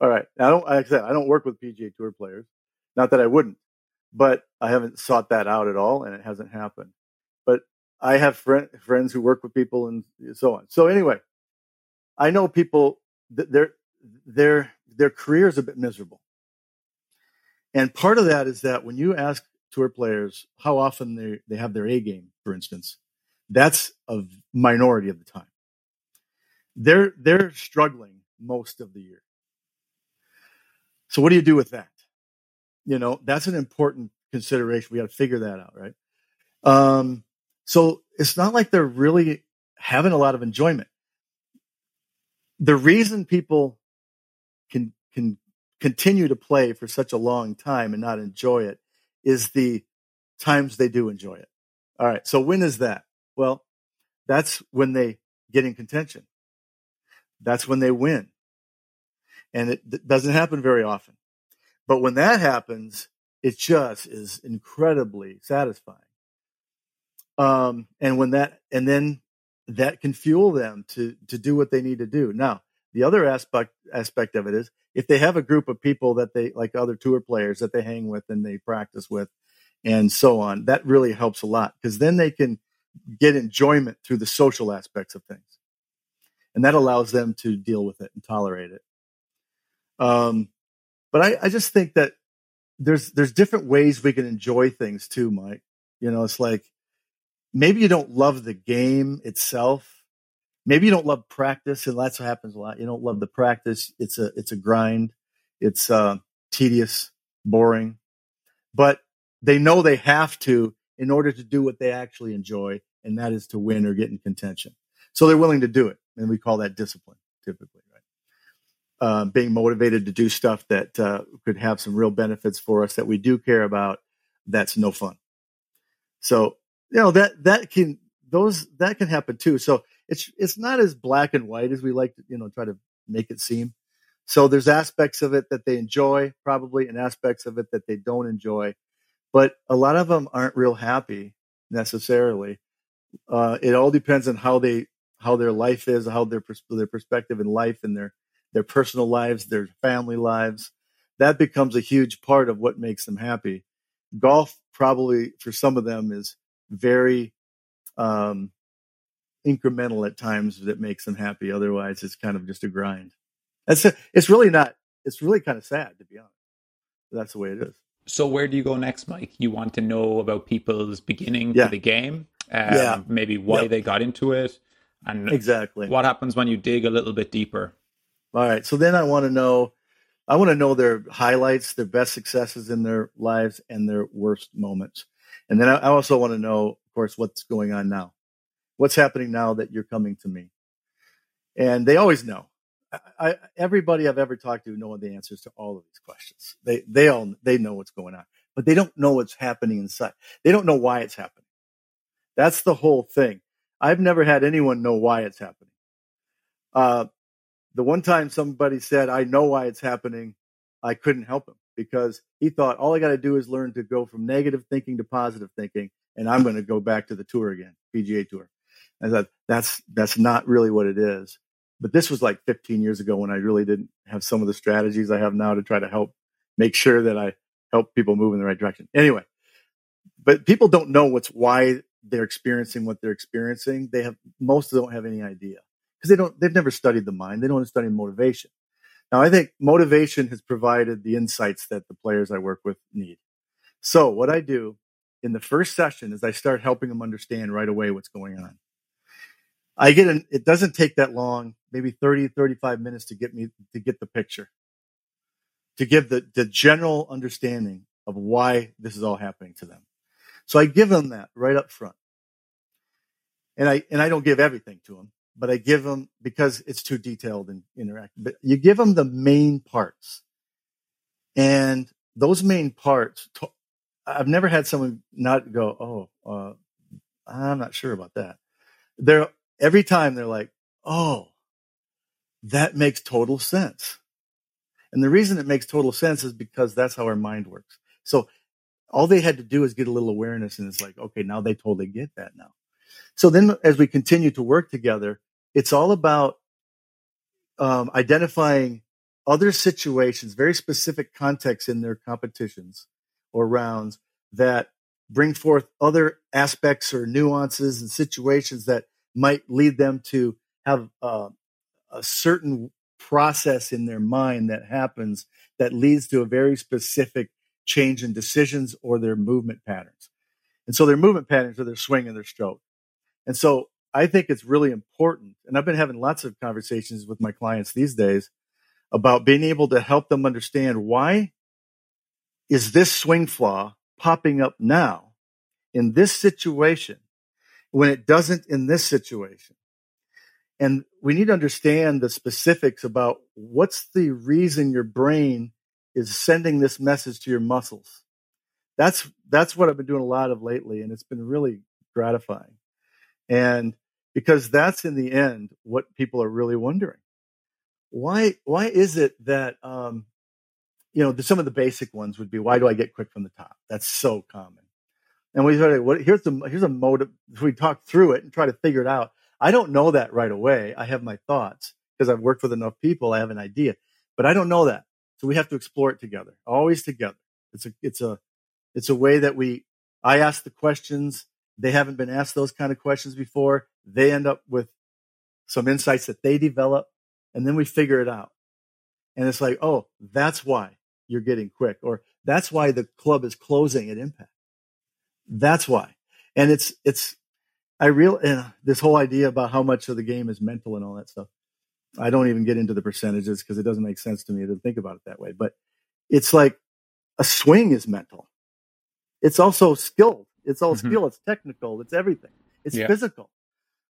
All right, I don't work with PGA Tour players. Not that I wouldn't. But I haven't sought that out at all, and it hasn't happened. But I have friends who work with people and so on. So anyway, I know people, their career is a bit miserable. And part of that is that when you ask tour players how often they have their A game, for instance, that's a minority of the time. They're struggling most of the year. So what do you do with that? You know, that's an important consideration. We got to figure that out, right? So it's not like they're really having a lot of enjoyment. The reason people can continue to play for such a long time and not enjoy it is the times they do enjoy it. All right, so when is that? Well, that's when they get in contention. That's when they win. And it doesn't happen very often. But when that happens, it just is incredibly satisfying. And when that, and then that can fuel them to do what they need to do. Now, the other aspect of it is if they have a group of people that they like, other tour players that they hang with and they practice with and so on, that really helps a lot because then they can get enjoyment through the social aspects of things. And that allows them to deal with it and tolerate it. But I just think that there's different ways we can enjoy things too, Mike. You know, it's like, maybe you don't love the game itself. Maybe you don't love practice, and that's what happens a lot. You don't love the practice. It's a grind. It's tedious, boring. But they know they have to in order to do what they actually enjoy, and that is to win or get in contention. So they're willing to do it, and we call that discipline typically, right? Being motivated to do stuff that could have some real benefits for us that we do care about, that's no fun. So, you know, that can happen too. So it's not as black and white as we like to, you know, try to make it seem. So there's aspects of it that they enjoy probably and aspects of it that they don't enjoy, but a lot of them aren't real happy necessarily. It all depends on how their life is, how their perspective in life and their personal lives, their family lives. That becomes a huge part of what makes them happy. Golf probably for some of them is very incremental at times that makes them happy. Otherwise, it's kind of just a grind. It's really kind of sad, to be honest. That's the way it is. So where do you go next, Mike? You want to know about people's beginning to the game, maybe why they got into it, and exactly what happens when you dig a little bit deeper. All right. So then I want to know their highlights, their best successes in their lives, and their worst moments. And then I also want to know, of course, what's going on now. What's happening now that you're coming to me? And they always know. Everybody I've ever talked to know the answers to all of these questions. They know what's going on, but they don't know what's happening inside. They don't know why it's happening. That's the whole thing. I've never had anyone know why it's happening. The one time somebody said, I know why it's happening, I couldn't help him. Because he thought, all I got to do is learn to go from negative thinking to positive thinking, and I'm going to go back to the tour again, PGA Tour. I thought, that's not really what it is. But this was like 15 years ago when I really didn't have some of the strategies I have now to try to help make sure that I help people move in the right direction. Anyway, but people don't know why they're experiencing what they're experiencing. Most don't have any idea because they've never studied the mind. They don't study motivation. Now, I think motivation has provided the insights that the players I work with need. So what I do in the first session is I start helping them understand right away what's going on. It doesn't take that long, maybe 30, 35 minutes to get the picture, to give the general understanding of why this is all happening to them. So I give them that right up front. And I don't give everything to them. But I give them, because it's too detailed and interactive, but you give them the main parts. And those main parts, I've never had someone not go, I'm not sure about that. Every time they're like, oh, that makes total sense. And the reason it makes total sense is because that's how our mind works. So all they had to do is get a little awareness, and it's like, okay, now they totally get that now. So then as we continue to work together, it's all about identifying other situations, very specific contexts in their competitions or rounds that bring forth other aspects or nuances and situations that might lead them to have a certain process in their mind that happens that leads to a very specific change in decisions or their movement patterns. And so their movement patterns are their swing and their stroke. And so I think it's really important. And I've been having lots of conversations with my clients these days about being able to help them understand, why is this swing flaw popping up now in this situation when it doesn't in this situation? And we need to understand the specifics about what's the reason your brain is sending this message to your muscles. That's what I've been doing a lot of lately, and it's been really gratifying. And because that's in the end what people are really wondering, why is it that you know, some of the basic ones would be, why do I get quick from the top? That's so common. And we started, here's a motive. We talk through it and try to figure it out. I don't know that right away. I have my thoughts because I've worked with enough people. I have an idea, but I don't know that. So we have to explore it together, always together. It's a way that I ask the questions. They haven't been asked those kind of questions before. They end up with some insights that they develop, and then we figure it out. And it's like, oh, that's why you're getting quick, or that's why the club is closing at impact. That's why. And this whole idea about how much of the game is mental and all that stuff. I don't even get into the percentages because it doesn't make sense to me to think about it that way. But it's like a swing is mental. It's also skilled. It's all skill. It's technical. It's everything. It's physical.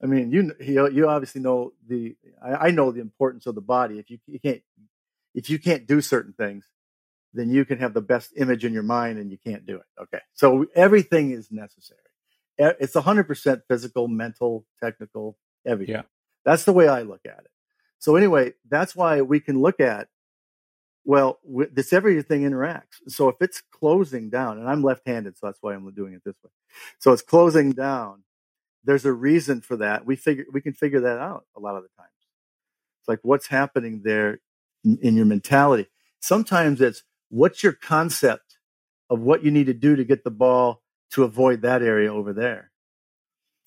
I mean, you obviously know I know the importance of the body. If you can't do certain things, then you can have the best image in your mind and you can't do it. Okay. So everything is necessary. It's 100% physical, mental, technical, everything. Yeah. That's the way I look at it. So anyway, that's why we can look at, well, this everything interacts. So if it's closing down, and I'm left-handed, so that's why I'm doing it this way. So it's closing down. There's a reason for that. We can figure that out a lot of the times. It's like, what's happening there in your mentality? Sometimes it's, what's your concept of what you need to do to get the ball to avoid that area over there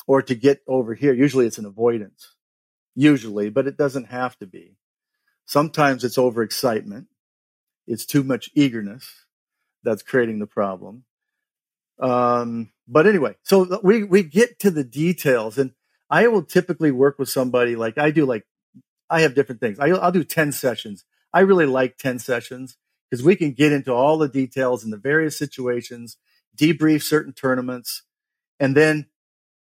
or to get over here? Usually it's an avoidance. Usually, but it doesn't have to be. Sometimes it's overexcitement. It's too much eagerness that's creating the problem. But anyway, so we get to the details, and I will typically work with somebody like I do. Like I have different things. I'll do 10 sessions. I really like 10 sessions because we can get into all the details in the various situations, debrief certain tournaments, and then,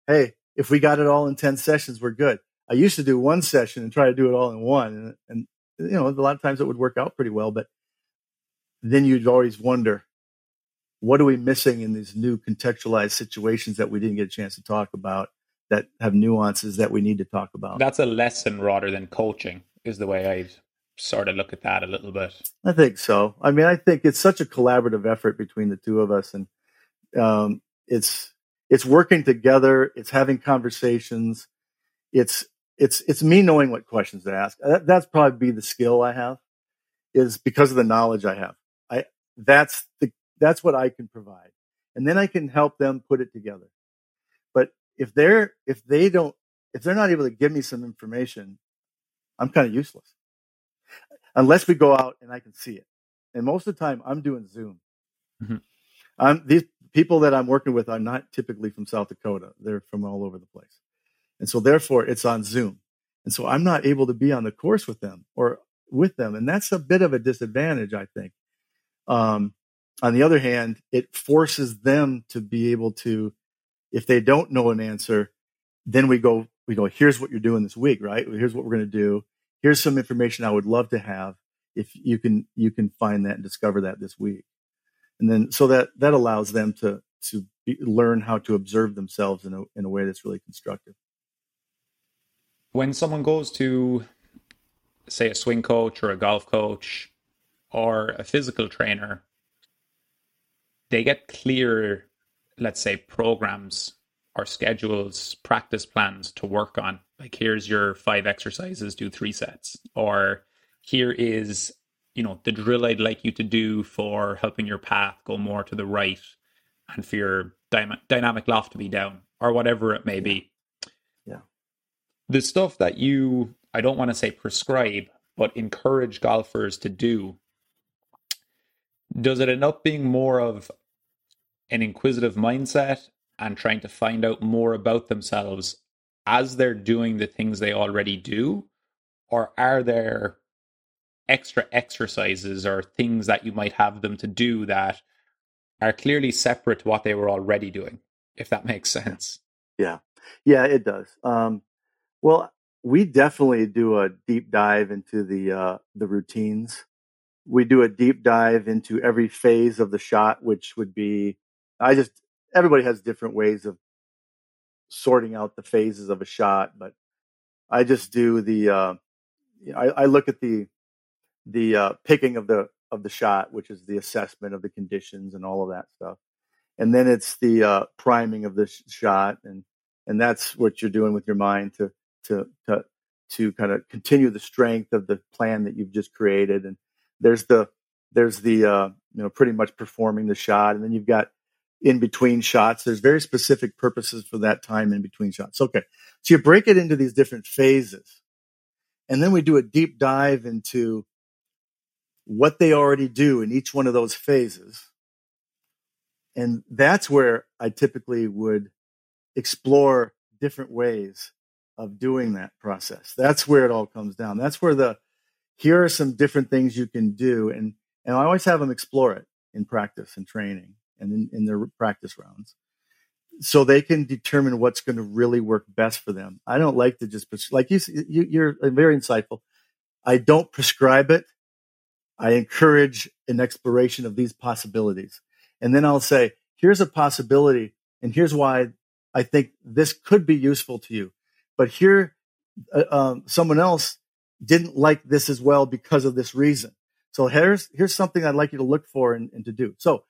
hey, if we got it all in 10 sessions, we're good. I used to do one session and try to do it all in one. And you know, a lot of times it would work out pretty well, but then you'd always wonder, what are we missing in these new contextualized situations that we didn't get a chance to talk about that have nuances that we need to talk about? That's a lesson rather than coaching is the way I sort of look at that a little bit. I think so. I mean, I think it's such a collaborative effort between the two of us, and it's working together. It's having conversations. It's me knowing what questions to ask. That's probably the skill I have, is because of the knowledge I have. That's what I can provide, and then I can help them put it together. But if they're not able to give me some information, I'm kind of useless. Unless we go out and I can see it, and most of the time I'm doing Zoom. Mm-hmm. These people that I'm working with are not typically from South Dakota; they're from all over the place. And so therefore it's on Zoom. And so I'm not able to be on the course with them And that's a bit of a disadvantage, I think. On the other hand, it forces them to be able to, if they don't know an answer, then we go, here's what you're doing this week, right? Here's what we're going to do. Here's some information I would love to have. If you can find that and discover that this week. And then, so that allows them to learn how to observe themselves in a way that's really constructive. When someone goes to, say, a swing coach or a golf coach or a physical trainer, they get clear, let's say, programs or schedules, practice plans to work on. Like, here's your 5 exercises, do 3 sets. Or here is, you know, the drill I'd like you to do for helping your path go more to the right and for your dynamic loft to be down, or whatever it may be. The stuff that you, I don't want to say prescribe, but encourage golfers to do, does it end up being more of an inquisitive mindset and trying to find out more about themselves as they're doing the things they already do? Or are there extra exercises or things that you might have them to do that are clearly separate to what they were already doing, if that makes sense? Yeah, it does. Well, we definitely do a deep dive into the routines. We do a deep dive into every phase of the shot, which would be, everybody has different ways of sorting out the phases of a shot, but I just do I look at the picking of the of the shot, which is the assessment of the conditions and all of that stuff. And then it's the priming of the shot. And that's what you're doing with your mind to kind of continue the strength of the plan that you've just created. And there's the pretty much performing the shot. And then you've got in between shots. There's very specific purposes for that time in between shots. Okay. So you break it into these different phases. And then we do a deep dive into what they already do in each one of those phases. And that's where I typically would explore different ways of doing that process. That's where it all comes down. That's where here are some different things you can do. And I always have them explore it in practice and training and in their practice rounds, so they can determine what's going to really work best for them. I don't like to just, like you're very insightful. I don't prescribe it. I encourage an exploration of these possibilities. And then I'll say, here's a possibility, and here's why I think this could be useful to you. But here, someone else didn't like this as well because of this reason. So here's something I'd like you to look for and to do. So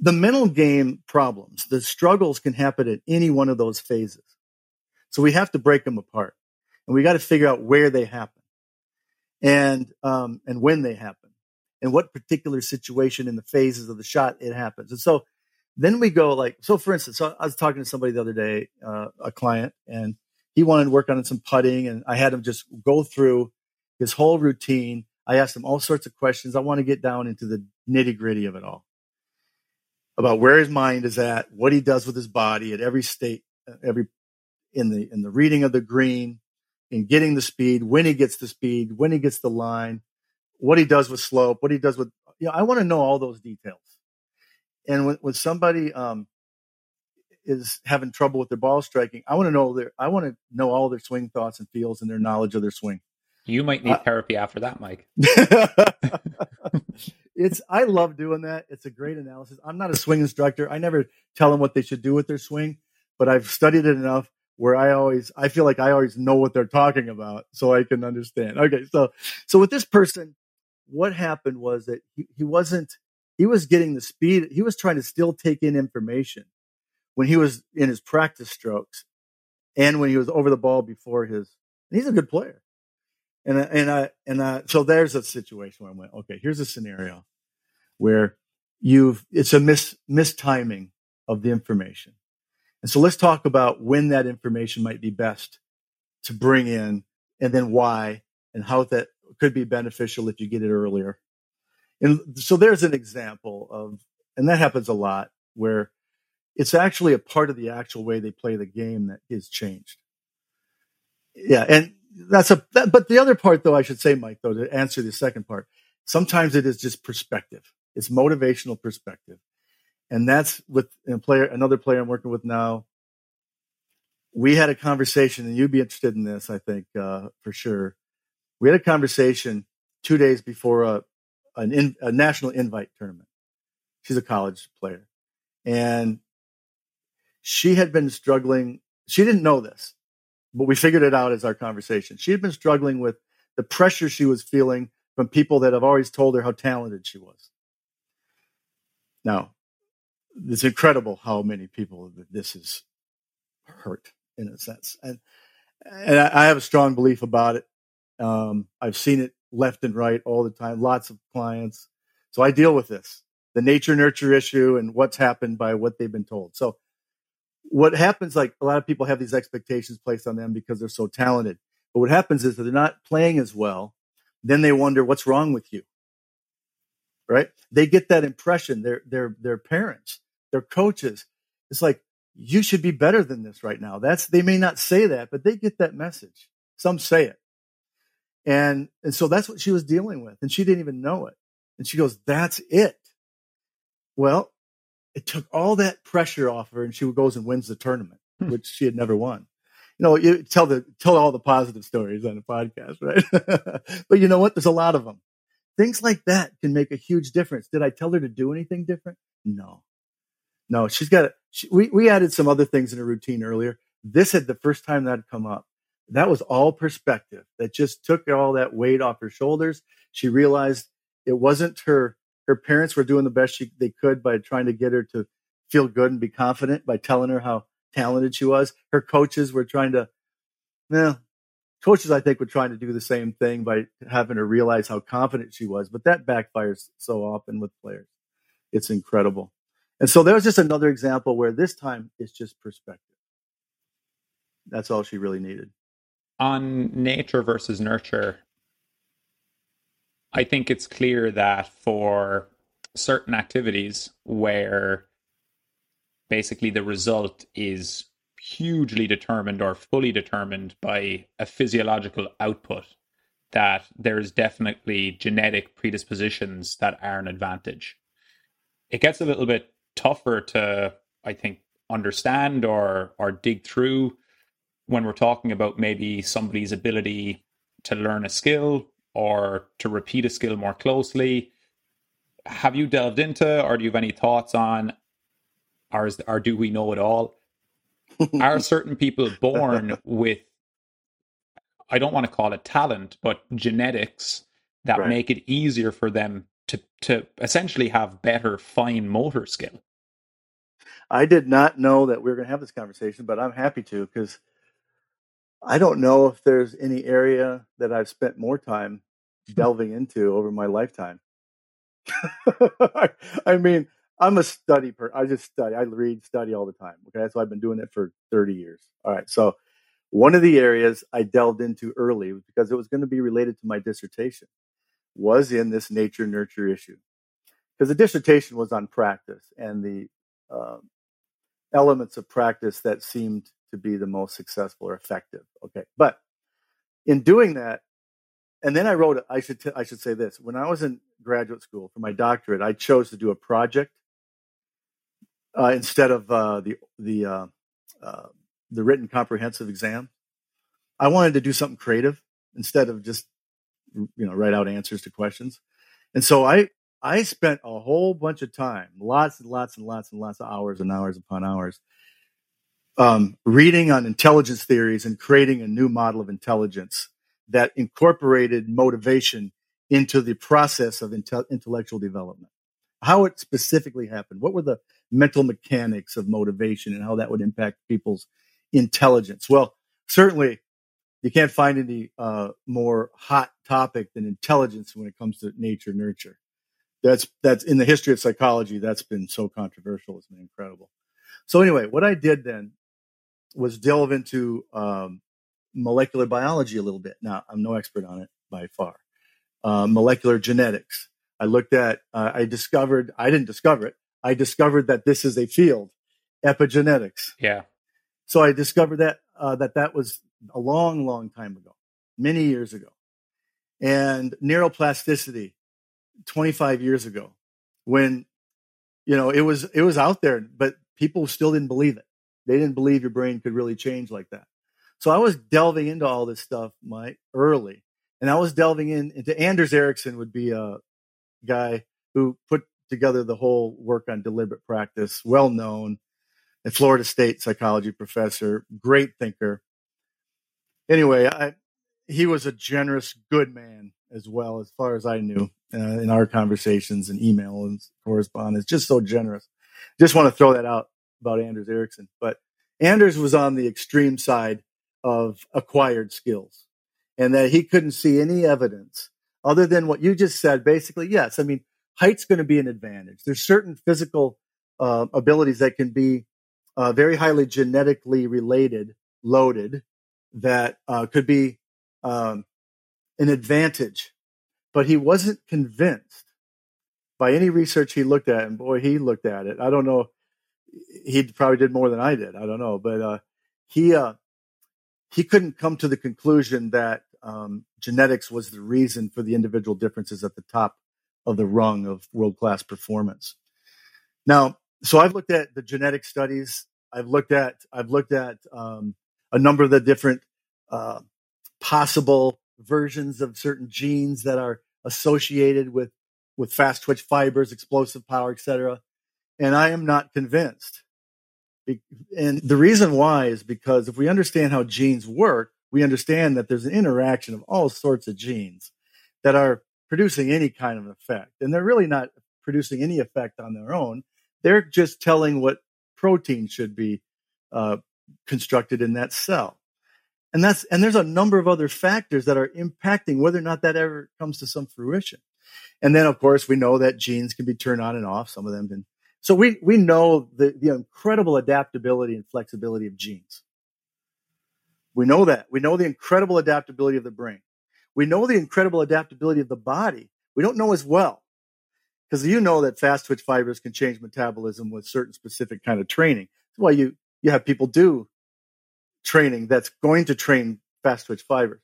the mental game problems, the struggles can happen at any one of those phases. So we have to break them apart, and we got to figure out where they happen and when they happen. And what particular situation in the phases of the shot it happens. And so then we go for instance, so I was talking to somebody the other day, a client, and he wanted to work on some putting, and I had him just go through his whole routine. I asked him all sorts of questions. I want to get down into the nitty gritty of it all, about where his mind is at, what he does with his body at every state, in the reading of the green, in getting the speed, when he gets the speed, when he gets the line, what he does with slope, what he does with, I want to know all those details. And when somebody is having trouble with their ball striking, I want to know all their swing thoughts and feels and their knowledge of their swing. You might need therapy after that, Mike. I love doing that. It's a great analysis. I'm not a swing instructor. I never tell them what they should do with their swing, but I've studied it enough where I feel like I always know what they're talking about, so I can understand. Okay. So with this person, what happened was that he was getting the speed. He was trying to still take in information when he was in his practice strokes and when he was over the ball before and he's a good player. So there's a situation where I went, okay, here's a scenario where it's a mistiming of the information. And so let's talk about when that information might be best to bring in, and then why, and how that could be beneficial if you get it earlier. And so there's an example and that happens a lot, where it's actually a part of the actual way they play the game that is changed. Yeah. And but the other part, though, I should say, Mike, though, to answer the second part, sometimes it is just perspective. It's motivational perspective. And that's with another player I'm working with now. We had a conversation, and you'd be interested in this, I think, for sure. We had a conversation 2 days before a national invite tournament. She's a college player, and she had been struggling. She didn't know this, but we figured it out as our conversation. She had been struggling with the pressure she was feeling from people that have always told her how talented she was. Now, it's incredible how many people this is hurt, in a sense. And I have a strong belief about it. I've seen it left and right all the time, lots of clients. So I deal with this, the nature nurture issue, and what's happened by what they've been told. So what happens, like a lot of people have these expectations placed on them because they're so talented. But what happens is that they're not playing as well. Then they wonder, what's wrong with you? Right? They get that impression. Their parents, their coaches. It's like, you should be better than this right now. They may not say that, but they get that message. Some say it. And so that's what she was dealing with. And she didn't even know it. And she goes, that's it. Well, it took all that pressure off her, and she goes and wins the tournament, which she had never won. You tell all the positive stories on a podcast, right? But you know what? There's a lot of them. Things like that can make a huge difference. Did I tell her to do anything different? No, she's got it. We added some other things in her routine earlier. This had the first time that had come up. That was all perspective. That just took all that weight off her shoulders. She realized It wasn't her parents were doing the best they could by trying to get her to feel good and be confident by telling her how talented she was. Her coaches were trying to, coaches I think were trying to do the same thing by having her realize how confident she was, but that backfires so often with players. It's incredible. And so there was just another example where this time it's just perspective. That's all she really needed. On nature versus nurture, I think it's clear that for certain activities where basically the result is hugely determined or fully determined by a physiological output, that there is definitely genetic predispositions that are an advantage. It gets a little bit tougher to, I think, understand or dig through when we're talking about maybe somebody's ability to learn a skill or to repeat a skill more closely. Have you delved into, or do you have any thoughts on, or do we know it all? Are certain people born with, I don't want to call it talent, but genetics that right. make it easier for them to essentially have better fine motor skill? I did not know that we were going to have this conversation, but I'm happy to, because I don't know if there's any area that I've spent more time delving into over my lifetime. I mean, I'm a study person. I just study. I read, study all the time. Okay, that's why I've been doing it for 30 years. All right. So one of the areas I delved into early, because it was going to be related to my dissertation, was in this nature-nurture issue. Because the dissertation was on practice and the elements of practice that seemed to be the most successful or effective. Okay. But in doing that, and then I wrote it, I should say this. When I was in graduate school for my doctorate, I chose to do a project instead of the written comprehensive exam. I wanted to do something creative instead of just, write out answers to questions. And so I spent a whole bunch of time, lots and lots and lots and lots of hours and hours upon hours, reading on intelligence theories and creating a new model of intelligence that incorporated motivation into the process of intellectual development. How it specifically happened. What were the mental mechanics of motivation and how that would impact people's intelligence? Well, certainly you can't find any more hot topic than intelligence when it comes to nature-nurture. That's in the history of psychology, that's been so controversial. It's been incredible. So anyway, what I did then was delve into molecular biology a little bit. Now, I'm no expert on it by far. Molecular genetics. I looked at, I discovered that this is a field, epigenetics. Yeah. So I discovered that that was a long, long time ago, many years ago. And neuroplasticity, 25 years ago, when, it was out there, but people still didn't believe it. They didn't believe your brain could really change like that. So I was delving into all this stuff early. And I was delving into Anders Ericsson, would be a guy who put together the whole work on deliberate practice, well-known, a Florida State psychology professor, great thinker. Anyway, he was a generous, good man as well, as far as I knew, in our conversations and email and correspondence, just so generous. Just want to throw that out about Anders Ericsson. But Anders was on the extreme side of acquired skills, and that he couldn't see any evidence other than what you just said. Basically, yes. I mean, height's going to be an advantage. There's certain physical abilities that can be very highly genetically loaded, that could be an advantage. But he wasn't convinced by any research he looked at, and boy, he looked at it. I don't know. He probably did more than I did. I don't know. But he couldn't come to the conclusion that genetics was the reason for the individual differences at the top of the rung of world-class performance. Now, so I've looked at the genetic studies. I've looked at a number of the different possible versions of certain genes that are associated with fast twitch fibers, explosive power, etc. And I am not convinced. And the reason why is because if we understand how genes work, we understand that there's an interaction of all sorts of genes that are producing any kind of effect. And they're really not producing any effect on their own. They're just telling what protein should be constructed in that cell. And there's a number of other factors that are impacting whether or not that ever comes to some fruition. And then, of course, we know that genes can be turned on and off, some of them can. So we know the incredible adaptability and flexibility of genes. We know that. We know the incredible adaptability of the brain. We know the incredible adaptability of the body. We don't know as well, because you know that fast twitch fibers can change metabolism with certain specific kind of training. That's why you have people do training that's going to train fast twitch fibers.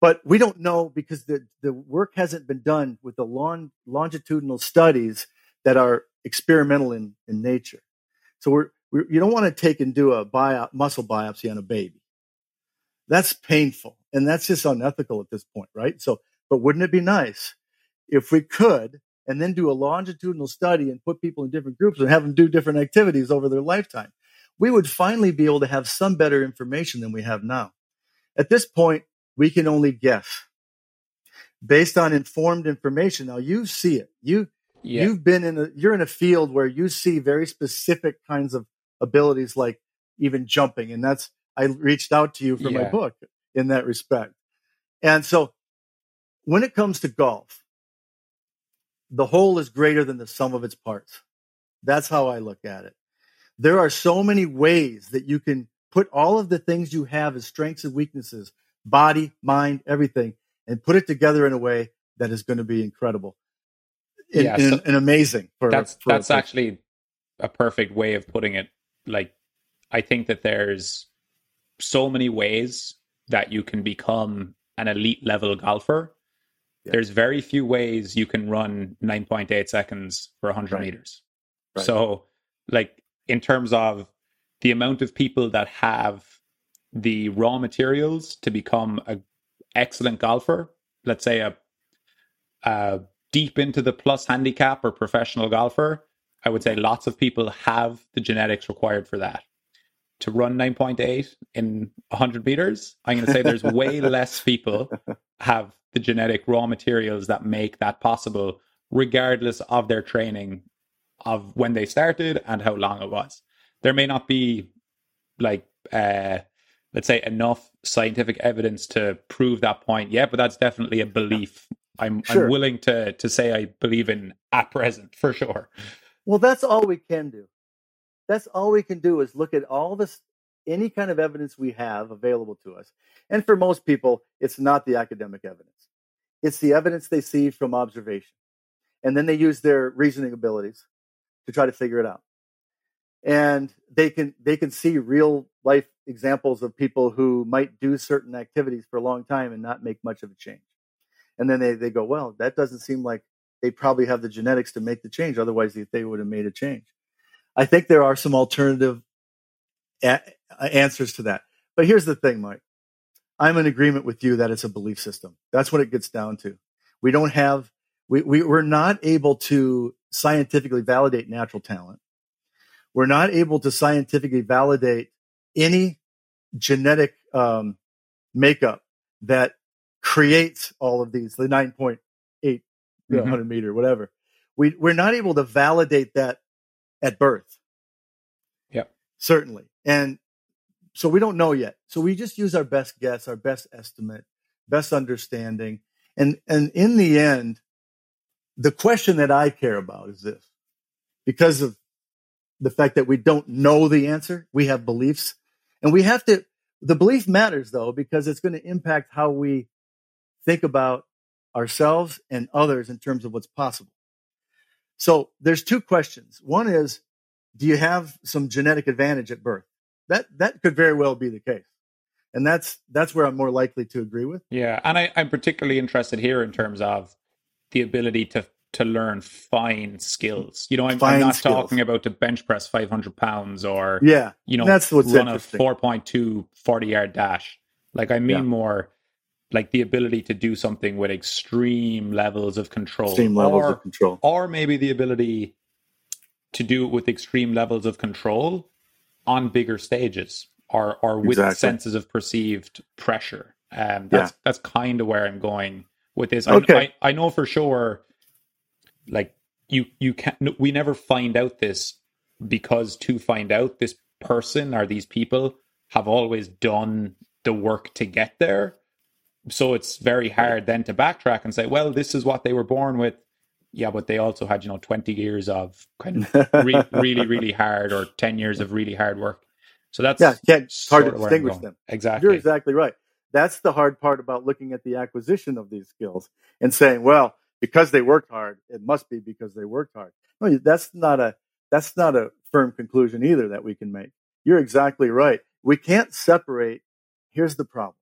But we don't know, because the work hasn't been done with the longitudinal studies that are experimental in nature. So you don't want to take and do a muscle biopsy on a baby. That's painful, and that's just unethical at this point, right? So, but wouldn't it be nice if we could, and then do a longitudinal study and put people in different groups and have them do different activities over their lifetime? We would finally be able to have some better information than we have now. At this point, we can only guess based on informed information. Now you see it. You've been you're in a field where you see very specific kinds of abilities, like even jumping. And I reached out to you for my book in that respect. And so when it comes to golf, the whole is greater than the sum of its parts. That's how I look at it. There are so many ways that you can put all of the things you have as strengths and weaknesses, body, mind, everything, and put it together in a way that is going to be incredible and amazing. That's actually a perfect way of putting it. Like, I think that there's so many ways that you can become an elite level golfer. Yeah. There's very few ways you can run 9.8 seconds for 100 meters. Right. So, like, in terms of the amount of people that have the raw materials to become an excellent golfer, let's say a deep into the plus handicap or professional golfer, I would say lots of people have the genetics required for that. To run 9.8 in 100 meters, I'm going to say there's way less people have the genetic raw materials that make that possible, regardless of their training, of when they started and how long it was. There may not be, like, let's say, enough scientific evidence to prove that point yet, but that's definitely a belief I'm willing to say I believe in at present, for sure. Well, that's all we can do. That's all we can do, is look at all this, any kind of evidence we have available to us. And for most people, it's not the academic evidence. It's the evidence they see from observation. And then they use their reasoning abilities to try to figure it out. And they can see real life examples of people who might do certain activities for a long time and not make much of a change. And then they go, well, that doesn't seem like they probably have the genetics to make the change. Otherwise, they would have made a change. I think there are some alternative answers to that. But here's the thing, Mike. I'm in agreement with you that it's a belief system. That's what it gets down to. We don't have, we're not able to scientifically validate natural talent. We're not able to scientifically validate any genetic makeup that creates all of these, the 9.8, 100 meter, whatever. We're not able to validate that at birth. Yeah, certainly. And so we don't know yet. So we just use our best guess, our best estimate, best understanding. And in the end, the question that I care about is this: because of the fact that we don't know the answer, we have beliefs, and we have to, the belief matters though, because it's going to impact how we think about ourselves and others in terms of what's possible. So there's two questions. One is, do you have some genetic advantage at birth? That could very well be the case. And that's where I'm more likely to agree with. Yeah. And I'm particularly interested here in terms of the ability to learn fine skills. You know, I'm not talking about to bench press 500 pounds or, that's what's run a 4.2 40-yard dash. Like, I mean more like the ability to do something with extreme levels of control. Or maybe the ability to do it with extreme levels of control on bigger stages or with senses of perceived pressure. That's kind of where I'm going with this. Okay. I know for sure, like, you can't, we never find out this, because to find out, this person or these people have always done the work to get there. So it's very hard then to backtrack and say, well, this is what they were born with. Yeah, but they also had, 20 years of kind of really, really hard, or 10 years of really hard work. So that's it's hard to distinguish them. Exactly. You're exactly right. That's the hard part about looking at the acquisition of these skills and saying, well, because they worked hard, it must be because they worked hard. No, that's not a firm conclusion either that we can make. You're exactly right. We can't separate. Here's the problem.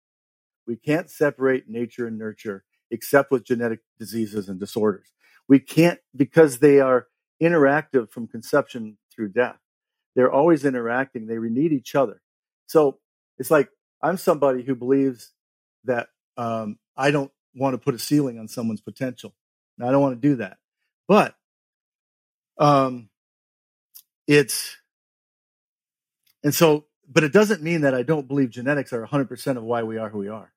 We can't separate nature and nurture, except with genetic diseases and disorders. We can't, because they are interactive from conception through death. They're always interacting. They need each other. So it's like, I'm somebody who believes that I don't want to put a ceiling on someone's potential. And I don't want to do that. But but it doesn't mean that I don't believe genetics are 100% of why we are who we are.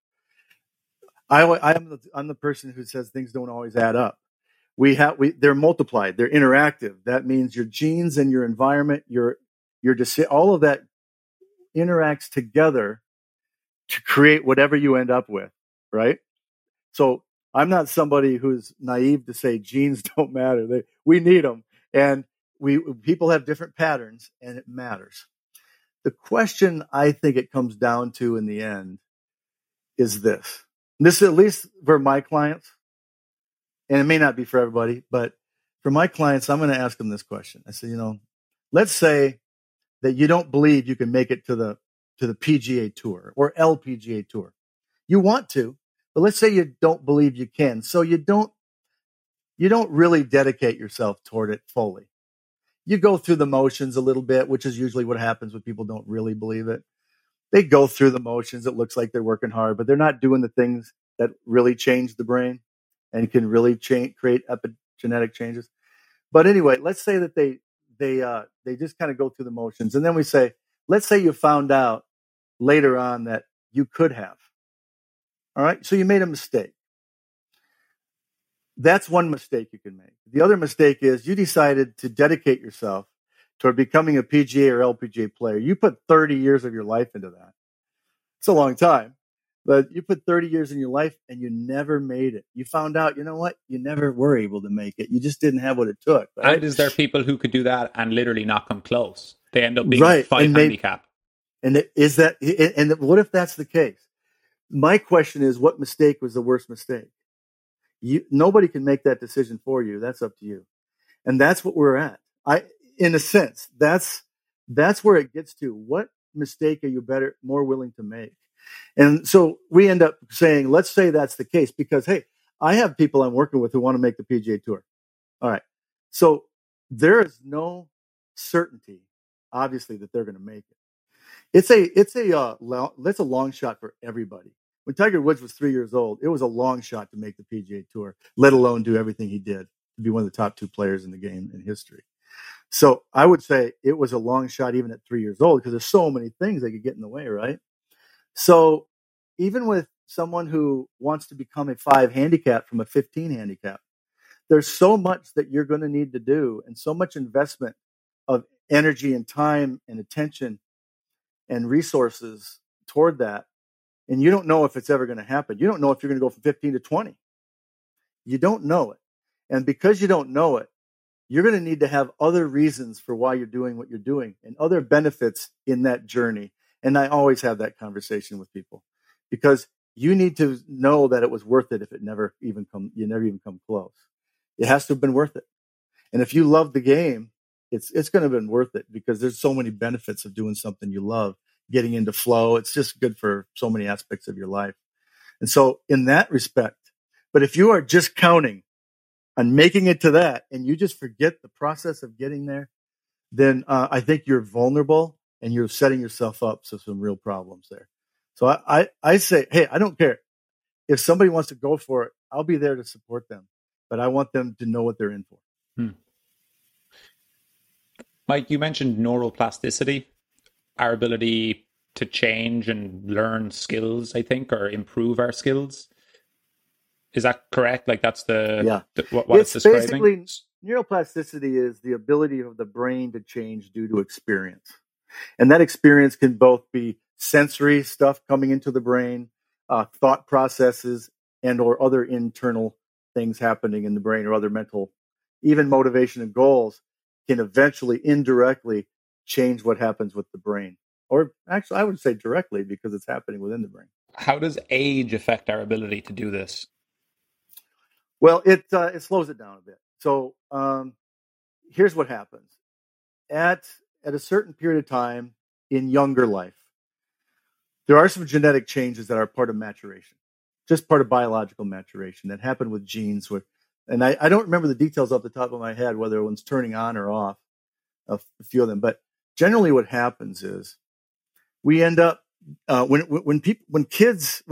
I'm the person who says things don't always add up. They're multiplied. They're interactive. That means your genes and your environment, your all of that interacts together to create whatever you end up with, right? So I'm not somebody who's naive to say genes don't matter. We need them, and people have different patterns, and it matters. The question I think it comes down to in the end is this. This is at least for my clients. And it may not be for everybody, but for my clients, I'm going to ask them this question. I say, let's say that you don't believe you can make it to the PGA Tour or LPGA Tour. You want to, but let's say you don't believe you can. So you don't really dedicate yourself toward it fully. You go through the motions a little bit, which is usually what happens when people don't really believe it. They go through the motions. It looks like they're working hard, but they're not doing the things that really change the brain and can really create epigenetic changes. But anyway, let's say that they just kind of go through the motions. And then we say, let's say you found out later on that you could have. All right, so you made a mistake. That's one mistake you can make. The other mistake is you decided to dedicate yourself toward becoming a PGA or LPGA player. You put 30 years of your life into that. It's a long time. But you put 30 years in your life and you never made it. You found out, you never were able to make it. You just didn't have what it took. Right? And is there people who could do that and literally not come close? They end up being a five handicap. And what if that's the case? My question is, what mistake was the worst mistake? Nobody can make that decision for you. That's up to you. And that's what we're at. In a sense, that's where it gets to. What mistake are you more willing to make? And so we end up saying, let's say that's the case, because, hey, I have people I'm working with who want to make the PGA Tour. All right. So there is no certainty, obviously, that they're going to make it. It's a long shot for everybody. When Tiger Woods was 3 years old, it was a long shot to make the PGA Tour, let alone do everything he did to be one of the top two players in the game in history. So I would say it was a long shot even at 3 years old, because there's so many things that could get in the way, right? So even with someone who wants to become a 5 handicap from a 15 handicap, there's so much that you're going to need to do and so much investment of energy and time and attention and resources toward that. And you don't know if it's ever going to happen. You don't know if you're going to go from 15 to 20. You don't know it. And because you don't know it, you're going to need to have other reasons for why you're doing what you're doing and other benefits in that journey. And I always have that conversation with people, because you need to know that it was worth it if it never even come close. It has to have been worth it. And if you love the game, it's going to have been worth it, because there's so many benefits of doing something you love, getting into flow. It's just good for so many aspects of your life. And so in that respect, but if you are just counting on making it to that and you just forget the process of getting there, then I think you're vulnerable. And you're setting yourself up for some real problems there. So I say, hey, I don't care. If somebody wants to go for it, I'll be there to support them. But I want them to know what they're in for. Mike, you mentioned neuroplasticity, our ability to change and learn skills, I think, or improve our skills. Is that correct? Like that's the, what it's describing? Basically, neuroplasticity is the ability of the brain to change due to experience. And that experience can both be sensory stuff coming into the brain, thought processes, and or other internal things happening in the brain or other mental, even motivation and goals can eventually indirectly change what happens with the brain. Or actually, I would say directly because it's happening within the brain. How does age affect our ability to do this? Well, it slows it down a bit. So here's what happens. At a certain period of time in younger life, there are some genetic changes that are part of maturation, just part of biological maturation that happen with genes. And I don't remember the details off the top of my head, whether one's turning on or off, a few of them. But generally what happens is we end up, when we're kids,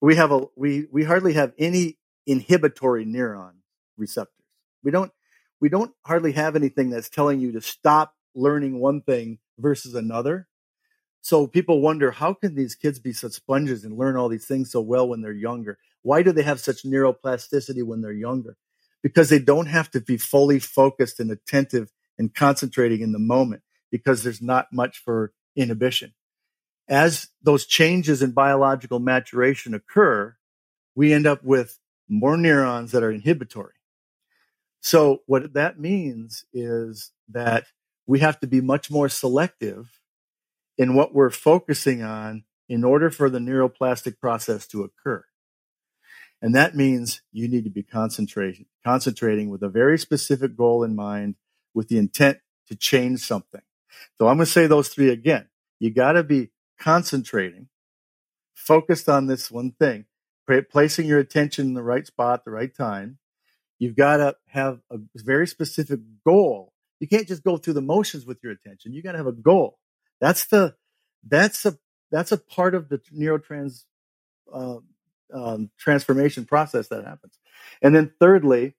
we have we hardly have any inhibitory neuron receptors. We don't hardly have anything that's telling you to stop learning one thing versus another. So people wonder, how can these kids be such sponges and learn all these things so well when they're younger? Why do they have such neuroplasticity when they're younger? Because they don't have to be fully focused and attentive and concentrating in the moment because there's not much for inhibition. As those changes in biological maturation occur, we end up with more neurons that are inhibitory. So what that means is that we have to be much more selective in what we're focusing on in order for the neuroplastic process to occur. And that means you need to be concentrating with a very specific goal in mind with the intent to change something. So I'm going to say those three again. You got to be concentrating, focused on this one thing, placing your attention in the right spot at the right time. You've got to have a very specific goal. You can't just go through the motions with your attention. You got to have a goal. That's a part of the transformation process that happens. And then thirdly,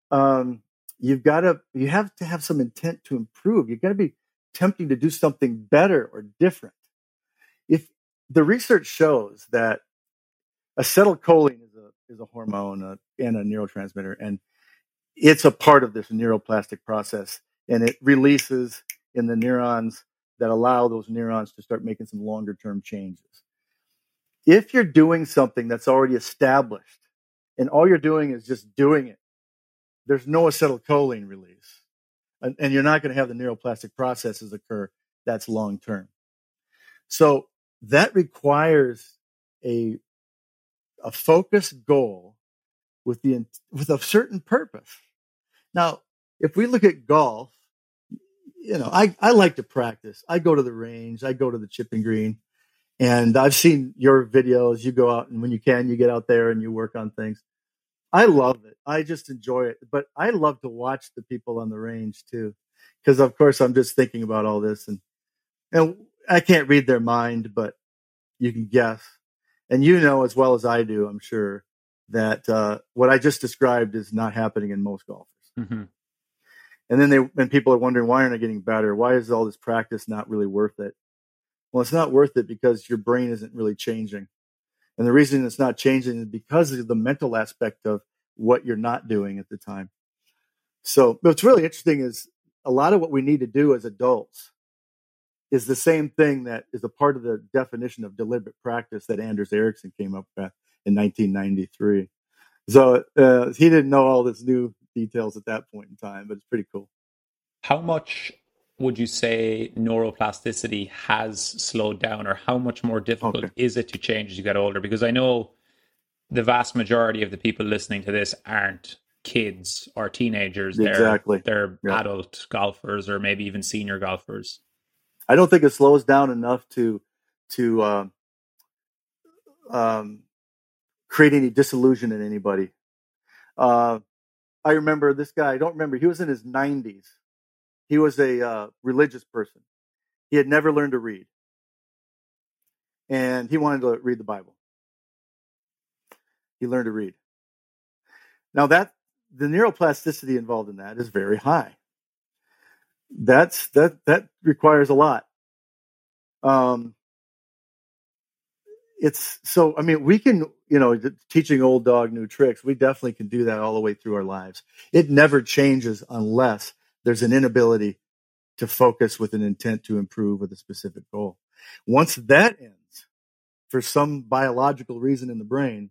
you have to have some intent to improve. You've got to be tempting to do something better or different. If the research shows that acetylcholine is a hormone and a neurotransmitter, and it's a part of this neuroplastic process, and it releases in the neurons that allow those neurons to start making some longer term changes. If you're doing something that's already established and all you're doing is just doing it, there's no acetylcholine release and you're not going to have the neuroplastic processes occur. That's long term. So that requires a focused goal with a certain purpose. Now, if we look at golf, you know, I like to practice. I go to the range. I go to the chipping green. And I've seen your videos. You go out, and when you can, you get out there and you work on things. I love it. I just enjoy it. But I love to watch the people on the range, too, because, of course, I'm just thinking about all this. And I can't read their mind, but you can guess. And you know as well as I do, I'm sure, that what I just described is not happening in most golfers. Mm-hmm. And then people are wondering, why aren't I getting better? Why is all this practice not really worth it? Well, it's not worth it because your brain isn't really changing. And the reason it's not changing is because of the mental aspect of what you're not doing at the time. So what's really interesting is a lot of what we need to do as adults is the same thing that is a part of the definition of deliberate practice that Anders Ericsson came up with in 1993. So he didn't know all this new details at that point in time, but it's pretty cool. How much would you say neuroplasticity has slowed down, or how much more difficult is it to change as you get older? Because I know the vast majority of the people listening to this aren't kids or teenagers. Exactly. They're adult golfers or maybe even senior golfers. I don't think it slows down enough to create any disillusion in anybody. I remember this guy, I don't remember, he was in his 90s. He was a religious person. He had never learned to read. And he wanted to read the Bible. He learned to read. Now that the neuroplasticity involved in that is very high. That requires a lot. We can you know, teaching old dog new tricks. We definitely can do that all the way through our lives. It never changes unless there's an inability to focus with an intent to improve with a specific goal. Once that ends for some biological reason in the brain,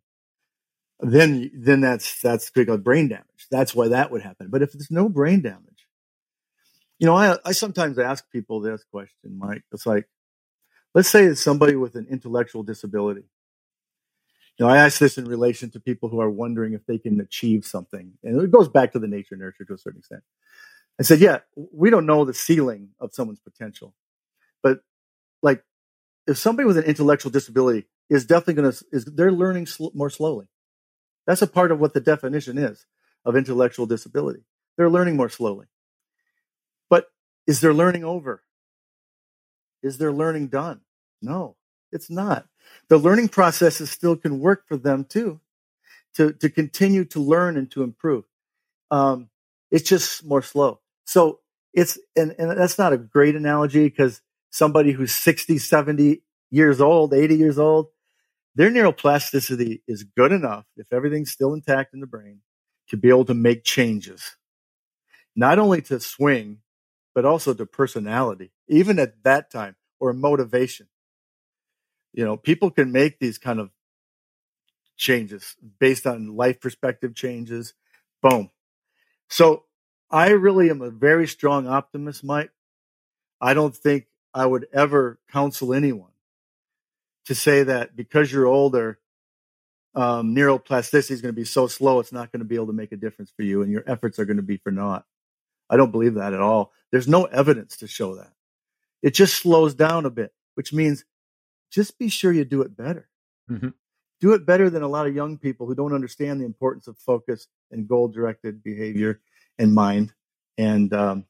then that's called brain damage. That's why that would happen. But if there's no brain damage, you know, I sometimes ask people this question, Mike. It's like, let's say it's somebody with an intellectual disability. You know, I ask this in relation to people who are wondering if they can achieve something. And it goes back to the nature nurture to a certain extent. I said, yeah, we don't know the ceiling of someone's potential. But like if somebody with an intellectual disability is definitely going to, they're learning more slowly. That's a part of what the definition is of intellectual disability. They're learning more slowly. But is their learning over? Is their learning done? No, it's not. The learning processes still can work for them too, to continue to learn and to improve. It's just more slow. So it's, and that's not a great analogy because somebody who's 60, 70 years old, 80 years old, their neuroplasticity is good enough, if everything's still intact in the brain, to be able to make changes, not only to swing, but also to personality, even at that time, or motivation. You know, people can make these kind of changes based on life perspective changes. Boom. So I really am a very strong optimist, Mike. I don't think I would ever counsel anyone to say that because you're older, neuroplasticity is going to be so slow, it's not going to be able to make a difference for you and your efforts are going to be for naught. I don't believe that at all. There's no evidence to show that. It just slows down a bit, which means just be sure you do it better. Mm-hmm. Do it better than a lot of young people who don't understand the importance of focus and goal-directed behavior and mind and the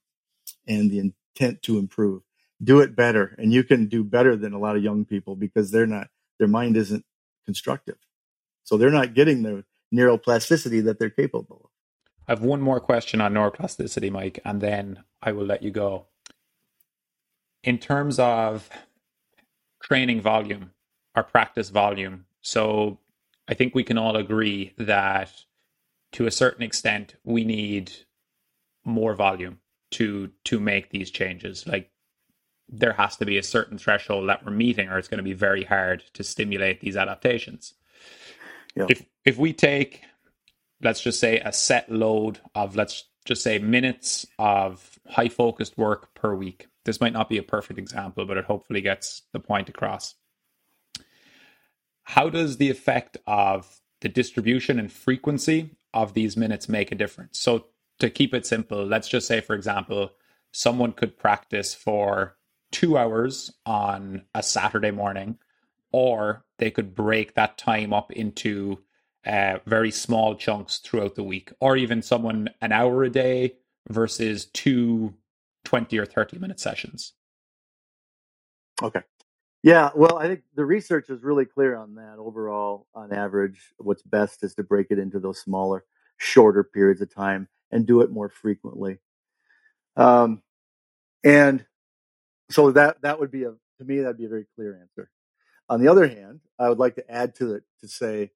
intent to improve. Do it better, and you can do better than a lot of young people because they're not, their mind isn't constructive, so they're not getting the neuroplasticity that they're capable of. I have one more question on neuroplasticity, Mike, and then I will let you go. In terms of training volume or practice volume, so I think we can all agree that to a certain extent, we need more volume to make these changes. Like there has to be a certain threshold that we're meeting or it's going to be very hard to stimulate these adaptations. Yeah. If we take, let's just say a set load of, let's just say minutes of high focused work per week. This might not be a perfect example, but it hopefully gets the point across. How does the effect of the distribution and frequency of these minutes make a difference? So to keep it simple, let's just say, for example, someone could practice for 2 hours on a Saturday morning, or they could break that time up into very small chunks throughout the week, or even someone an hour a day versus 2 20 or 30 minute sessions. Okay. Yeah, well, I think the research is really clear on that. Overall, on average, what's best is to break it into those smaller, shorter periods of time and do it more frequently. And so that would be to me, that'd be a very clear answer. On the other hand, I would like to add to it to say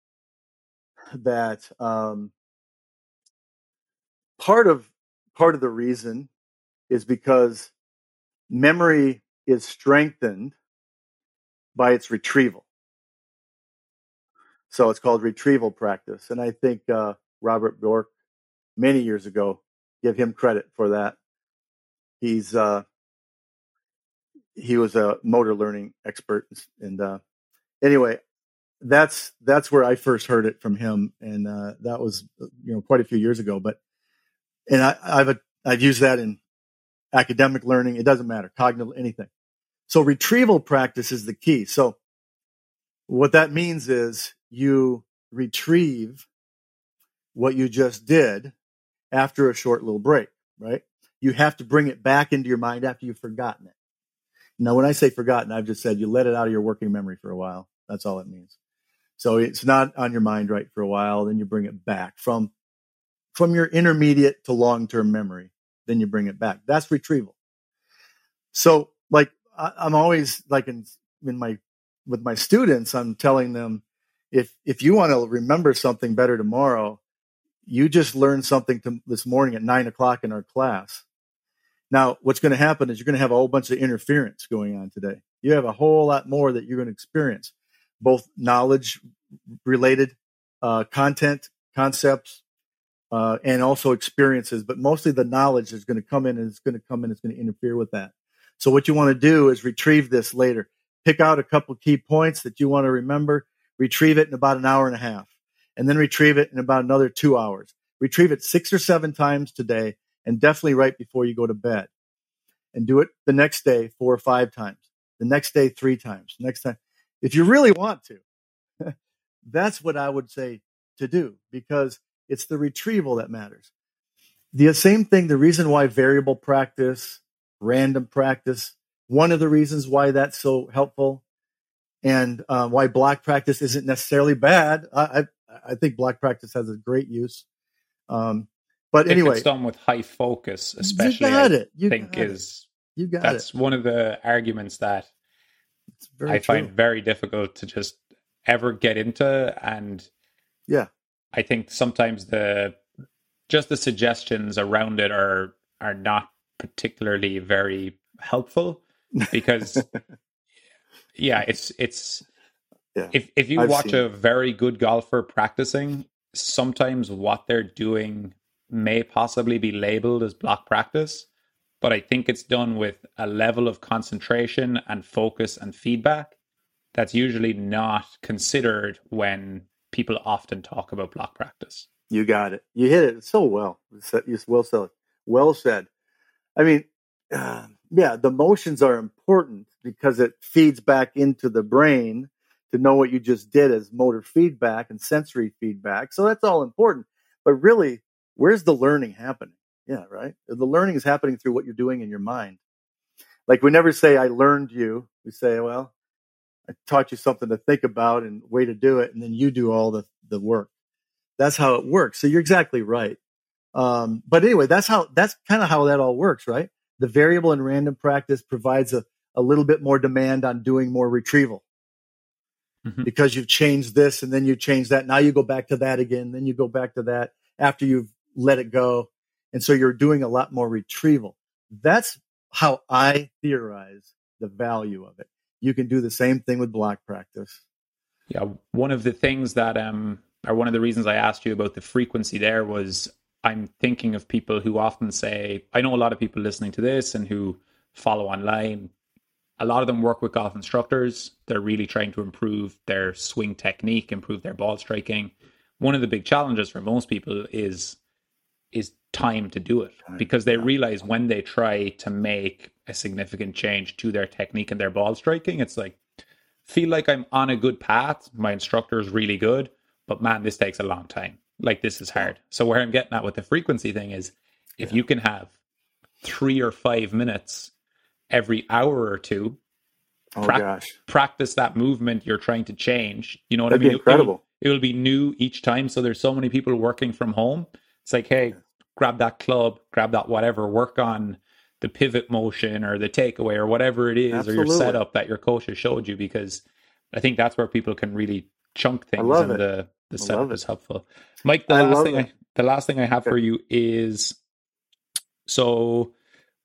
that part of the reason is because memory is strengthened by its retrieval. So it's called retrieval practice. And I think Robert Bjork, many years ago, give him credit for that. He was a motor learning expert. And anyway, that's where I first heard it from him. And that was, you know, quite a few years ago. But, and I've used that in academic learning. It doesn't matter, cognitive, anything. So retrieval practice is the key. So what that means is you retrieve what you just did after a short little break, right? You have to bring it back into your mind after you've forgotten it. Now, when I say forgotten, I've just said you let it out of your working memory for a while. That's all it means. So it's not on your mind right for a while. Then you bring it back from your intermediate to long-term memory. Then you bring it back. That's retrieval. So like, I'm always like with my students, I'm telling them, if you want to remember something better tomorrow, you just learned something this morning at 9 o'clock in our class. Now, what's going to happen is you're going to have a whole bunch of interference going on today. You have a whole lot more that you're going to experience, both knowledge-related content, concepts, and also experiences. But mostly the knowledge is going to come in, and it's going to interfere with that. So what you want to do is retrieve this later. Pick out a couple key points that you want to remember. Retrieve it in about an hour and a half, and then retrieve it in about another 2 hours. Retrieve it 6 or 7 times today, and definitely right before you go to bed. And do it the next day 4 or 5 times. The next day 3 times. Next time, if you really want to. That's what I would say to do, because it's the retrieval that matters. The same thing, the reason why variable practice, random practice, one of the reasons why that's so helpful, and why block practice isn't necessarily bad. I think block practice has a great use. But anyway, if it's done with high focus, especially, that's one of the arguments that I find very difficult to just ever get into. And yeah, I think sometimes the suggestions around it are not particularly very helpful, because if you watch a very good golfer practicing, sometimes what they're doing may possibly be labeled as block practice, but I think it's done with a level of concentration and focus and feedback that's usually not considered when people often talk about block practice. You got it. You hit it so well. Well said. I mean, the motions are important because it feeds back into the brain to know what you just did as motor feedback and sensory feedback. So that's all important. But really, where's the learning happening? Yeah, right? The learning is happening through what you're doing in your mind. Like, we never say, I learned you. We say, well, I taught you something to think about and way to do it. And then you do all the work. That's how it works. So you're exactly right. But anyway, that's kind of how that all works, right? The variable and random practice provides a little bit more demand on doing more retrieval. Mm-hmm. Because you've changed this and then you change that. Now you go back to that again. Then you go back to that after you've let it go. And so you're doing a lot more retrieval. That's how I theorize the value of it. You can do the same thing with block practice. Yeah. One of the things that, or one of the reasons I asked you about the frequency there was, I'm thinking of people who often say, I know a lot of people listening to this and who follow online, a lot of them work with golf instructors. They're really trying to improve their swing technique, improve their ball striking. One of the big challenges for most people is time to do it, because they realize when they try to make a significant change to their technique and their ball striking, it's like, feel like I'm on a good path. My instructor is really good, but man, this takes a long time. Like, this is hard. So where I'm getting at with the frequency thing is, if you can have 3 or 5 minutes every hour or two, practice that movement you're trying to change. You know what I mean? Incredible. It will be new each time. So there's so many people working from home. It's like, hey, grab that club, grab that whatever, work on the pivot motion or the takeaway or whatever it is, or your setup that your coach has showed you, because I think that's where people can really chunk things. The setup is helpful. Mike, the last thing I have for you is, so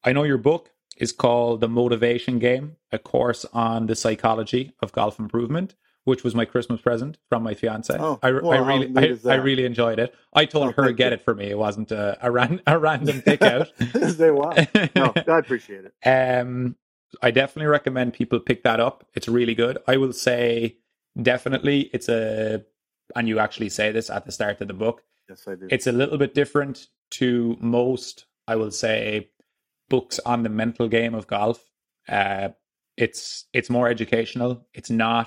I know your book is called The Motivation Game, a course on the psychology of golf improvement, which was my Christmas present from my fiance. I really enjoyed it. I told her get it for me. It wasn't a random pick out. Say what? No, I appreciate it. I definitely recommend people pick that up. It's really good. I will say definitely and you actually say this at the start of the book. Yes, I do. It's a little bit different to most, I will say, books on the mental game of golf. It's more educational. It's not,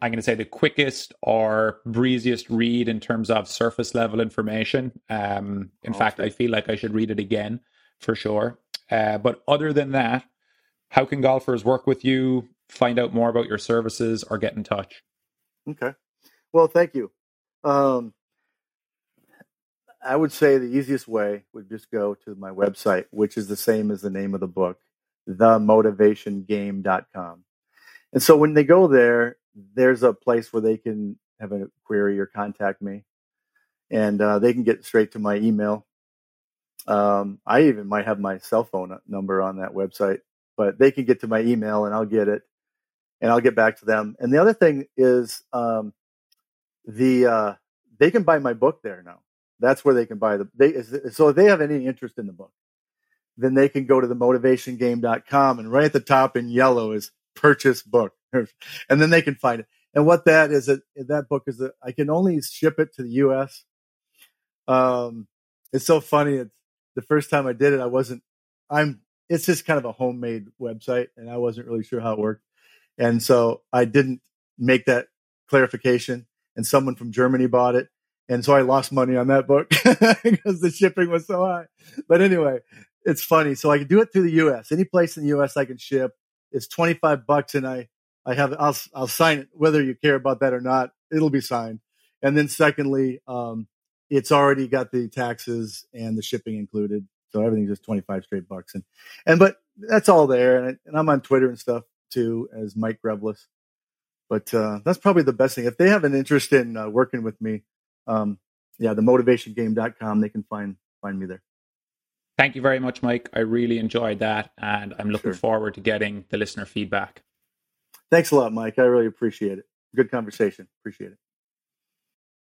I'm going to say, the quickest or breeziest read in terms of surface level information. In fact, I feel like I should read it again for sure. But other than that, how can golfers work with you, find out more about your services, or get in touch? Okay. Well, thank you. I would say the easiest way would just go to my website, which is the same as the name of the book, themotivationgame.com. And so when they go there, there's a place where they can have a query or contact me, and they can get straight to my email. I even might have my cell phone number on that website, but they can get to my email and I'll get it and I'll get back to them. And the other thing is, they can buy my book there now. That's where they can buy so if they have any interest in the book, then they can go to themotivationgame.com, and right at the top in yellow is purchase book, and then they can find it. And what that is, that book is that I can only ship it to the U.S. It's so funny. The first time I did it, it's just kind of a homemade website, and I wasn't really sure how it worked. And so I didn't make that clarification, and someone from Germany bought it. And so I lost money on that book because the shipping was so high. But anyway, it's funny. So I can do it through the U.S. Any place in the U.S. I can ship. It's $25, and I'll sign it whether you care about that or not. It'll be signed. And then secondly, it's already got the taxes and the shipping included, so everything's just $25 straight. But that's all there. And I'm on Twitter and stuff too as Mike Grevlos. But that's probably the best thing if they have an interest in working with me. Themotivationgame.com. They can find me there. Thank you very much, Mike. I really enjoyed that, and I'm looking forward to getting the listener feedback. Thanks a lot, Mike. I really appreciate it. Good conversation. Appreciate it.